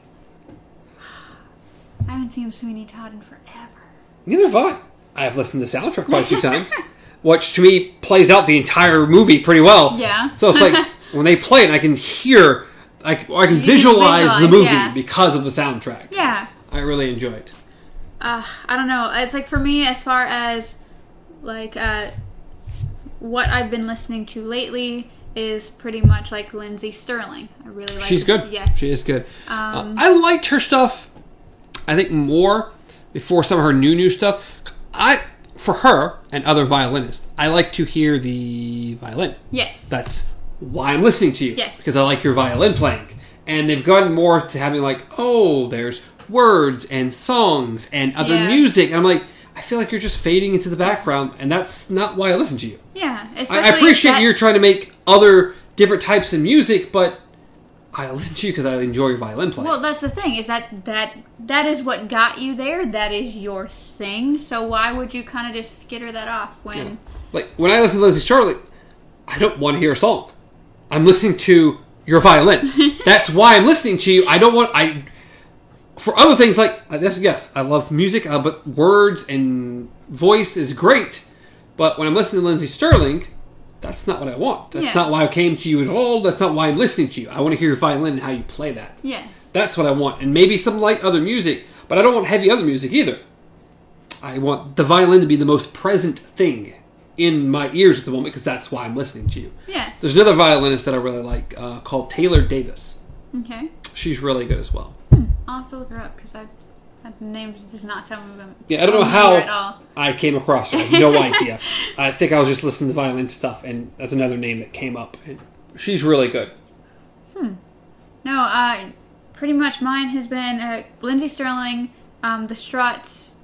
I haven't seen Sweeney Todd in forever. Neither have I. I have listened to the soundtrack quite a few times, which to me plays out the entire movie pretty well. Yeah. So it's like. When they play it, I can hear, I can, I can visualize, visualize the movie yeah. because of the soundtrack. Yeah. I really enjoy it. Uh, I don't know. It's like for me, as far as like uh, what I've been listening to lately is pretty much like Lindsey Stirling. I really like her. She's good. Yes. She is good. Um, uh, I liked her stuff, I think, more before some of her new, new stuff. I... For her and other violinists, I like to hear the violin. Yes. That's why I'm listening to you. Yes. Because I like your violin playing. And they've gotten more to having like, oh, there's words and songs and other yeah. music. And I'm like, I feel like you're just fading into the background, and that's not why I listen to you. Yeah. I, I appreciate that- you're trying to make other different types of music, but I listen to you because I enjoy your violin playing. Well, that's the thing, is that, that that is what got you there. That is your thing. So why would you kind of just skitter that off when... Yeah. Like, when I listen to Lindsey Stirling, I don't want to hear a song. I'm listening to your violin. That's why I'm listening to you. I don't want... I For other things, like... Yes, yes I love music, uh, but words and voice is great. But when I'm listening to Lindsey Stirling, that's not what I want. That's yeah. not why I came to you at all. That's not why I'm listening to you. I want to hear your violin and how you play that. Yes. That's what I want. And maybe some light other music, but I don't want heavy other music either. I want the violin to be the most present thing in my ears at the moment, because that's why I'm listening to you. Yes. There's another violinist that I really like uh, called Taylor Davis. Okay. She's really good as well. Hmm. I'll have to look her up, because I've the names does not sound them. Yeah, I don't know how I came across her. I have no idea. I think I was just listening to violin stuff, and that's another name that came up. And she's really good. Hmm. No, uh, pretty much mine has been uh, Lindsey Stirling, um, The Struts,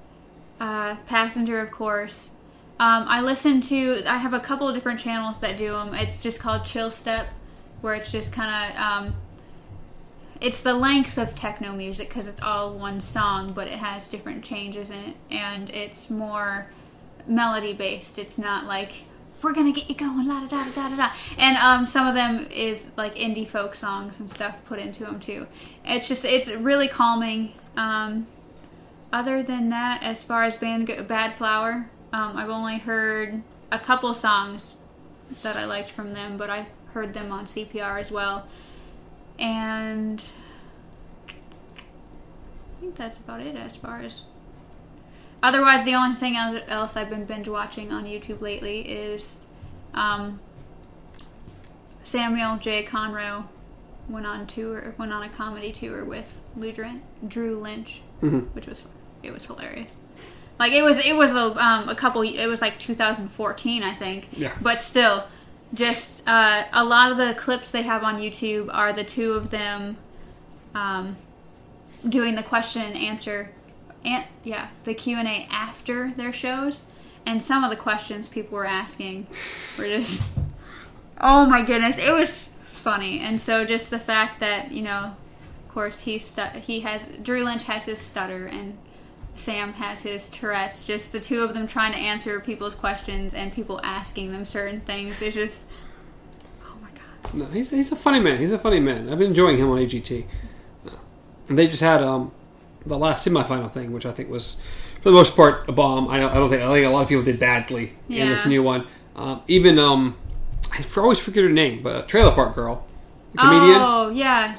uh, Passenger, of course. Um, I listen to, I have a couple of different channels that do them. It's just called Chill Step, where it's just kind of, um, It's the length of techno music because it's all one song, but it has different changes in it, and it's more melody-based. It's not like, we're going to get you going, la-da-da-da-da-da. And um, some of them is like indie folk songs and stuff put into them, too. It's just, it's really calming. Um, other than that, as far as band go- Bad Flower, um, I've only heard a couple songs that I liked from them, but I heard them on C P R as well. And I think that's about it as far as... Otherwise, the only thing else I've been binge-watching on YouTube lately is um, Samuel J. Conroe went on tour, went on a comedy tour with Lou Drew Lynch, mm-hmm. which was it was hilarious. Like it was it was a, um, a couple. It was like two thousand fourteen, I think. Yeah. But still, just uh, a lot of the clips they have on YouTube are the two of them um, doing the question and answer. And, yeah, the Q and A after their shows, and some of the questions people were asking were just, oh my goodness, it was funny. And so just the fact that, you know, of course he stu- he has Drew Lynch has his stutter and Sam has his Tourette's. Just the two of them trying to answer people's questions and people asking them certain things is just, oh my god. No, he's he's a funny man. He's a funny man. I've been enjoying him on A G T. And they just had um. the last semifinal thing, which I think was, for the most part, a bomb. I don't, I don't think I think a lot of people did badly yeah. in this new one. Um, even um, I always forget her name, but Trailer Park Girl, the comedian. Oh yeah.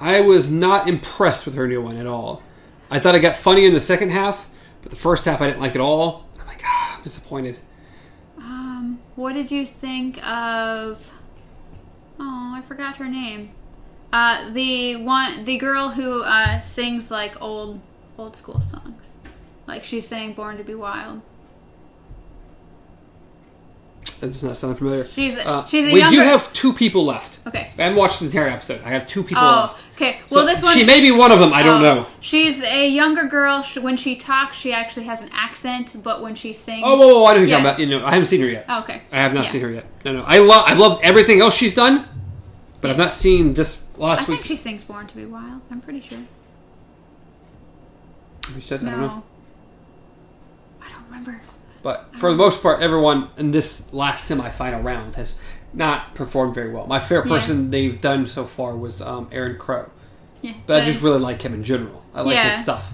I was not impressed with her new one at all. I thought it got funny in the second half, but the first half I didn't like at all. I'm like, ah, I'm disappointed. Um, what did you think of? Oh, I forgot her name. Uh, the one, the girl who uh, sings like old, old school songs, like she sang "Born to Be Wild." That does not sound familiar. She's a, uh, she's a we younger... do have two people left. Okay, I haven't watched the entire episode. I have two people oh, left. Okay, well so this one she may be one of them. I don't oh, know. She's a younger girl. She, when she talks, she actually has an accent, but when she sings, oh, whoa, whoa, I know who you're yes. talking about. You know, I haven't seen her yet. Oh, okay, I have not yeah. seen her yet. No, no, I love, I've loved everything else she's done. But yes. I've not seen this last week. I think week's... she sings Born to Be Wild. I'm pretty sure. She doesn't, no. I don't know. I don't remember. But for the most part, everyone in this last semifinal round has not performed very well. My favorite person yeah. they've done so far was um, Aaron Crow. Yeah, but good. I just really like him in general. I like yeah. his stuff.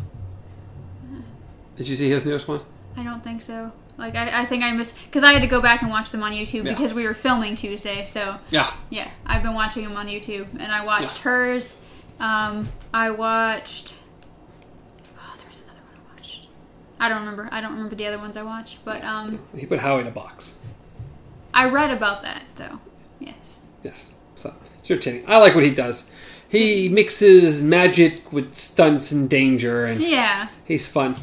Did you see his newest one? I don't think so. Like, I, I think I missed... Because I had to go back and watch them on YouTube yeah. because we were filming Tuesday, so... Yeah. Yeah, I've been watching them on YouTube. And I watched yeah. hers. Um, I watched... Oh, there was another one I watched. I don't remember. I don't remember the other ones I watched, but... um. He put Howie in a box. I read about that, though. Yes. Yes. So, it's your Channing. I like what he does. He mixes magic with stunts and danger, and... Yeah. He's fun.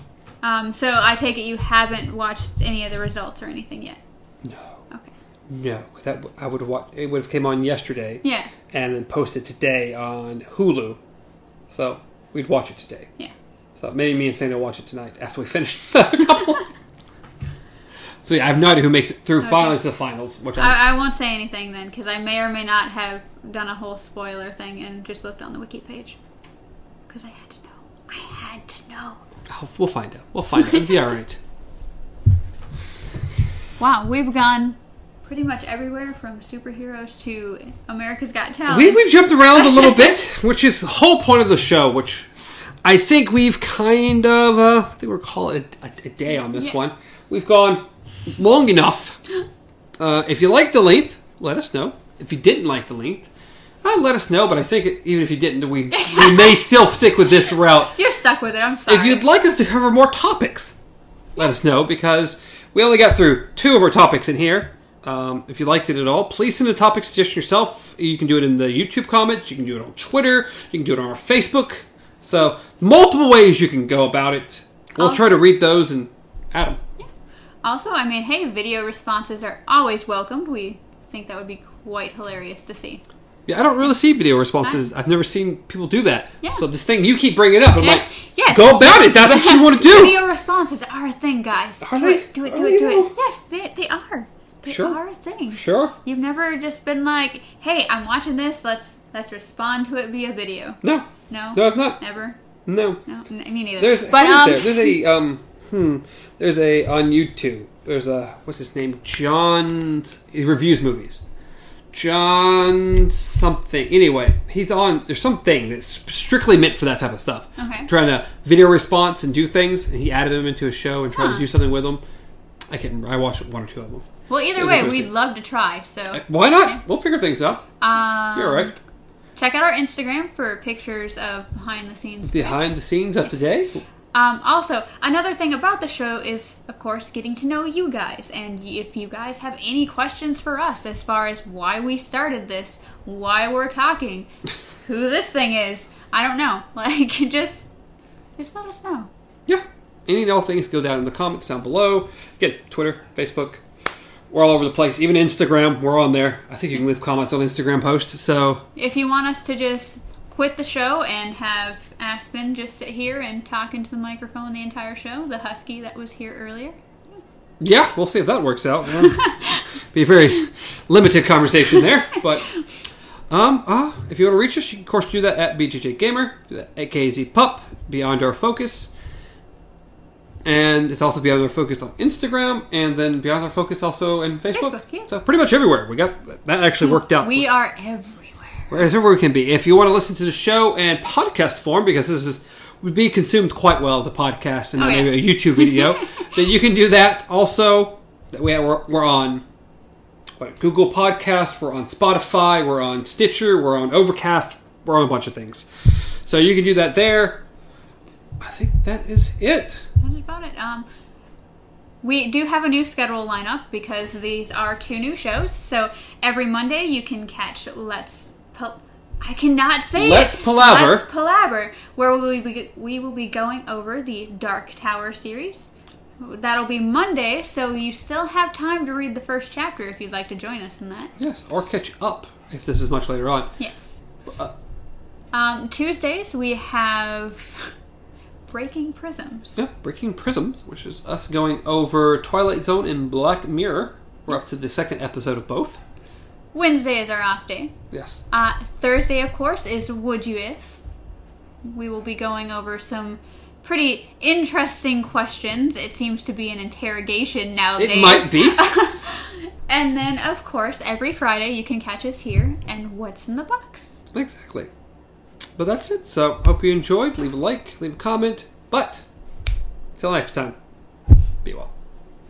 Um, so I take it you haven't watched any of the results or anything yet? No. Okay. No, because that I would watch. It would have came on yesterday. Yeah. And then posted today on Hulu, so we'd watch it today. Yeah. So maybe me and Sandy will watch it tonight after we finish the couple. So yeah, I have no idea who makes it through okay. finally to the finals. Which I, I won't say anything then, because I may or may not have done a whole spoiler thing and just looked on the wiki page because I had to know. I had to know. Oh, we'll find out. We'll find out. It'll be all right. Wow, we've gone pretty much everywhere from superheroes to America's Got Talent. We, we've jumped around a little bit, which is the whole point of the show, which I think we've kind of, uh, I think we'll call it a, a, a day on this yeah. one. We've gone long enough. Uh, if you like the length, let us know. If you didn't like the length, Uh, let us know, but I think it, even if you didn't, we we may still stick with this route. You're stuck with it, I'm sorry. If you'd like us to cover more topics, let us know, because we only got through two of our topics in here. Um, if you liked it at all, please send a topic suggestion yourself. You can do it in the YouTube comments, you can do it on Twitter, you can do it on our Facebook. So, multiple ways you can go about it. We'll also, try to read those and add them. Yeah. Also, I mean, hey, video responses are always welcomed. We think that would be quite hilarious to see. Yeah, I don't really see video responses. I've never seen people do that. Yeah. So this thing you keep bringing up, I'm like, yes. Go about it. That's what you want to do. Video responses are a thing, guys. Are do they? It, do it, do are it, do it. Know? Yes, they, they are. They sure. are a thing. Sure. You've never just been like, hey, I'm watching this. Let's Let's respond to it via video. No. No? No, it's not. Ever? No. No, me neither. There's, but, um, there? there's a, um, hmm, there's a, on YouTube, there's a, what's his name? John, he reviews movies. John something. Anyway, he's on, there's something that's strictly meant for that type of stuff. Okay. Trying to video response and do things, and he added them into a show and tried huh. to do something with them. I can, I watched one or two of them. Well, either way, we'd love to try, so. Why not? Okay. We'll figure things out. Um, You're all right. Check out our Instagram for pictures of behind the scenes. Behind the scenes of today? Um, also, another thing about the show is, of course, getting to know you guys. And if you guys have any questions for us as far as why we started this, why we're talking, who this thing is, I don't know. Like, just, just let us know. Yeah. Any and all things go down in the comments down below. Again, Twitter, Facebook. We're all over the place. Even Instagram, we're on there. I think you can leave comments on Instagram posts, so. If you want us to just quit the show and have Aspen just sit here and talk into the microphone the entire show, the husky that was here earlier. Yeah, yeah, we'll see if that works out. Um, be a very limited conversation there, but um, uh, if you want to reach us, you can, of course, do that at B J J Gamer, do that at K Z Pup, Beyond Our Focus, and it's also Beyond Our Focus on Instagram, and then Beyond Our Focus also on Facebook. Facebook yeah. So pretty much everywhere. We got that actually we, worked out. We are everywhere. Wherever we can be. If you want to listen to the show in podcast form, because this is would be consumed quite well, the podcast, and oh, yeah. maybe a YouTube video, then you can do that also. We're, we're on what, Google Podcast, we're on Spotify, we're on Stitcher, we're on Overcast, we're on a bunch of things. So you can do that there. I think that is it. That's about it. Um, we do have a new schedule lineup because these are two new shows. So every Monday you can catch Let's... I cannot say Let's it. Palaver. Let's Palaver, where we will, be, we will be going over the Dark Tower series. That'll be Monday, so you still have time to read the first chapter if you'd like to join us in that. Yes, or catch up if this is much later on. Yes. Uh, um, Tuesdays we have Breaking Prisms. Yeah, Breaking Prisms, which is us going over Twilight Zone and Black Mirror. We're yes. up to the second episode of both. Wednesday is our off day. Yes. Uh, Thursday, of course, is Would You If. We will be going over some pretty interesting questions. It seems to be an interrogation nowadays. It might be. And then, of course, every Friday you can catch us here and What's in the Box. Exactly. But that's it. So, hope you enjoyed. Leave a like, leave a comment. But, till next time, be well.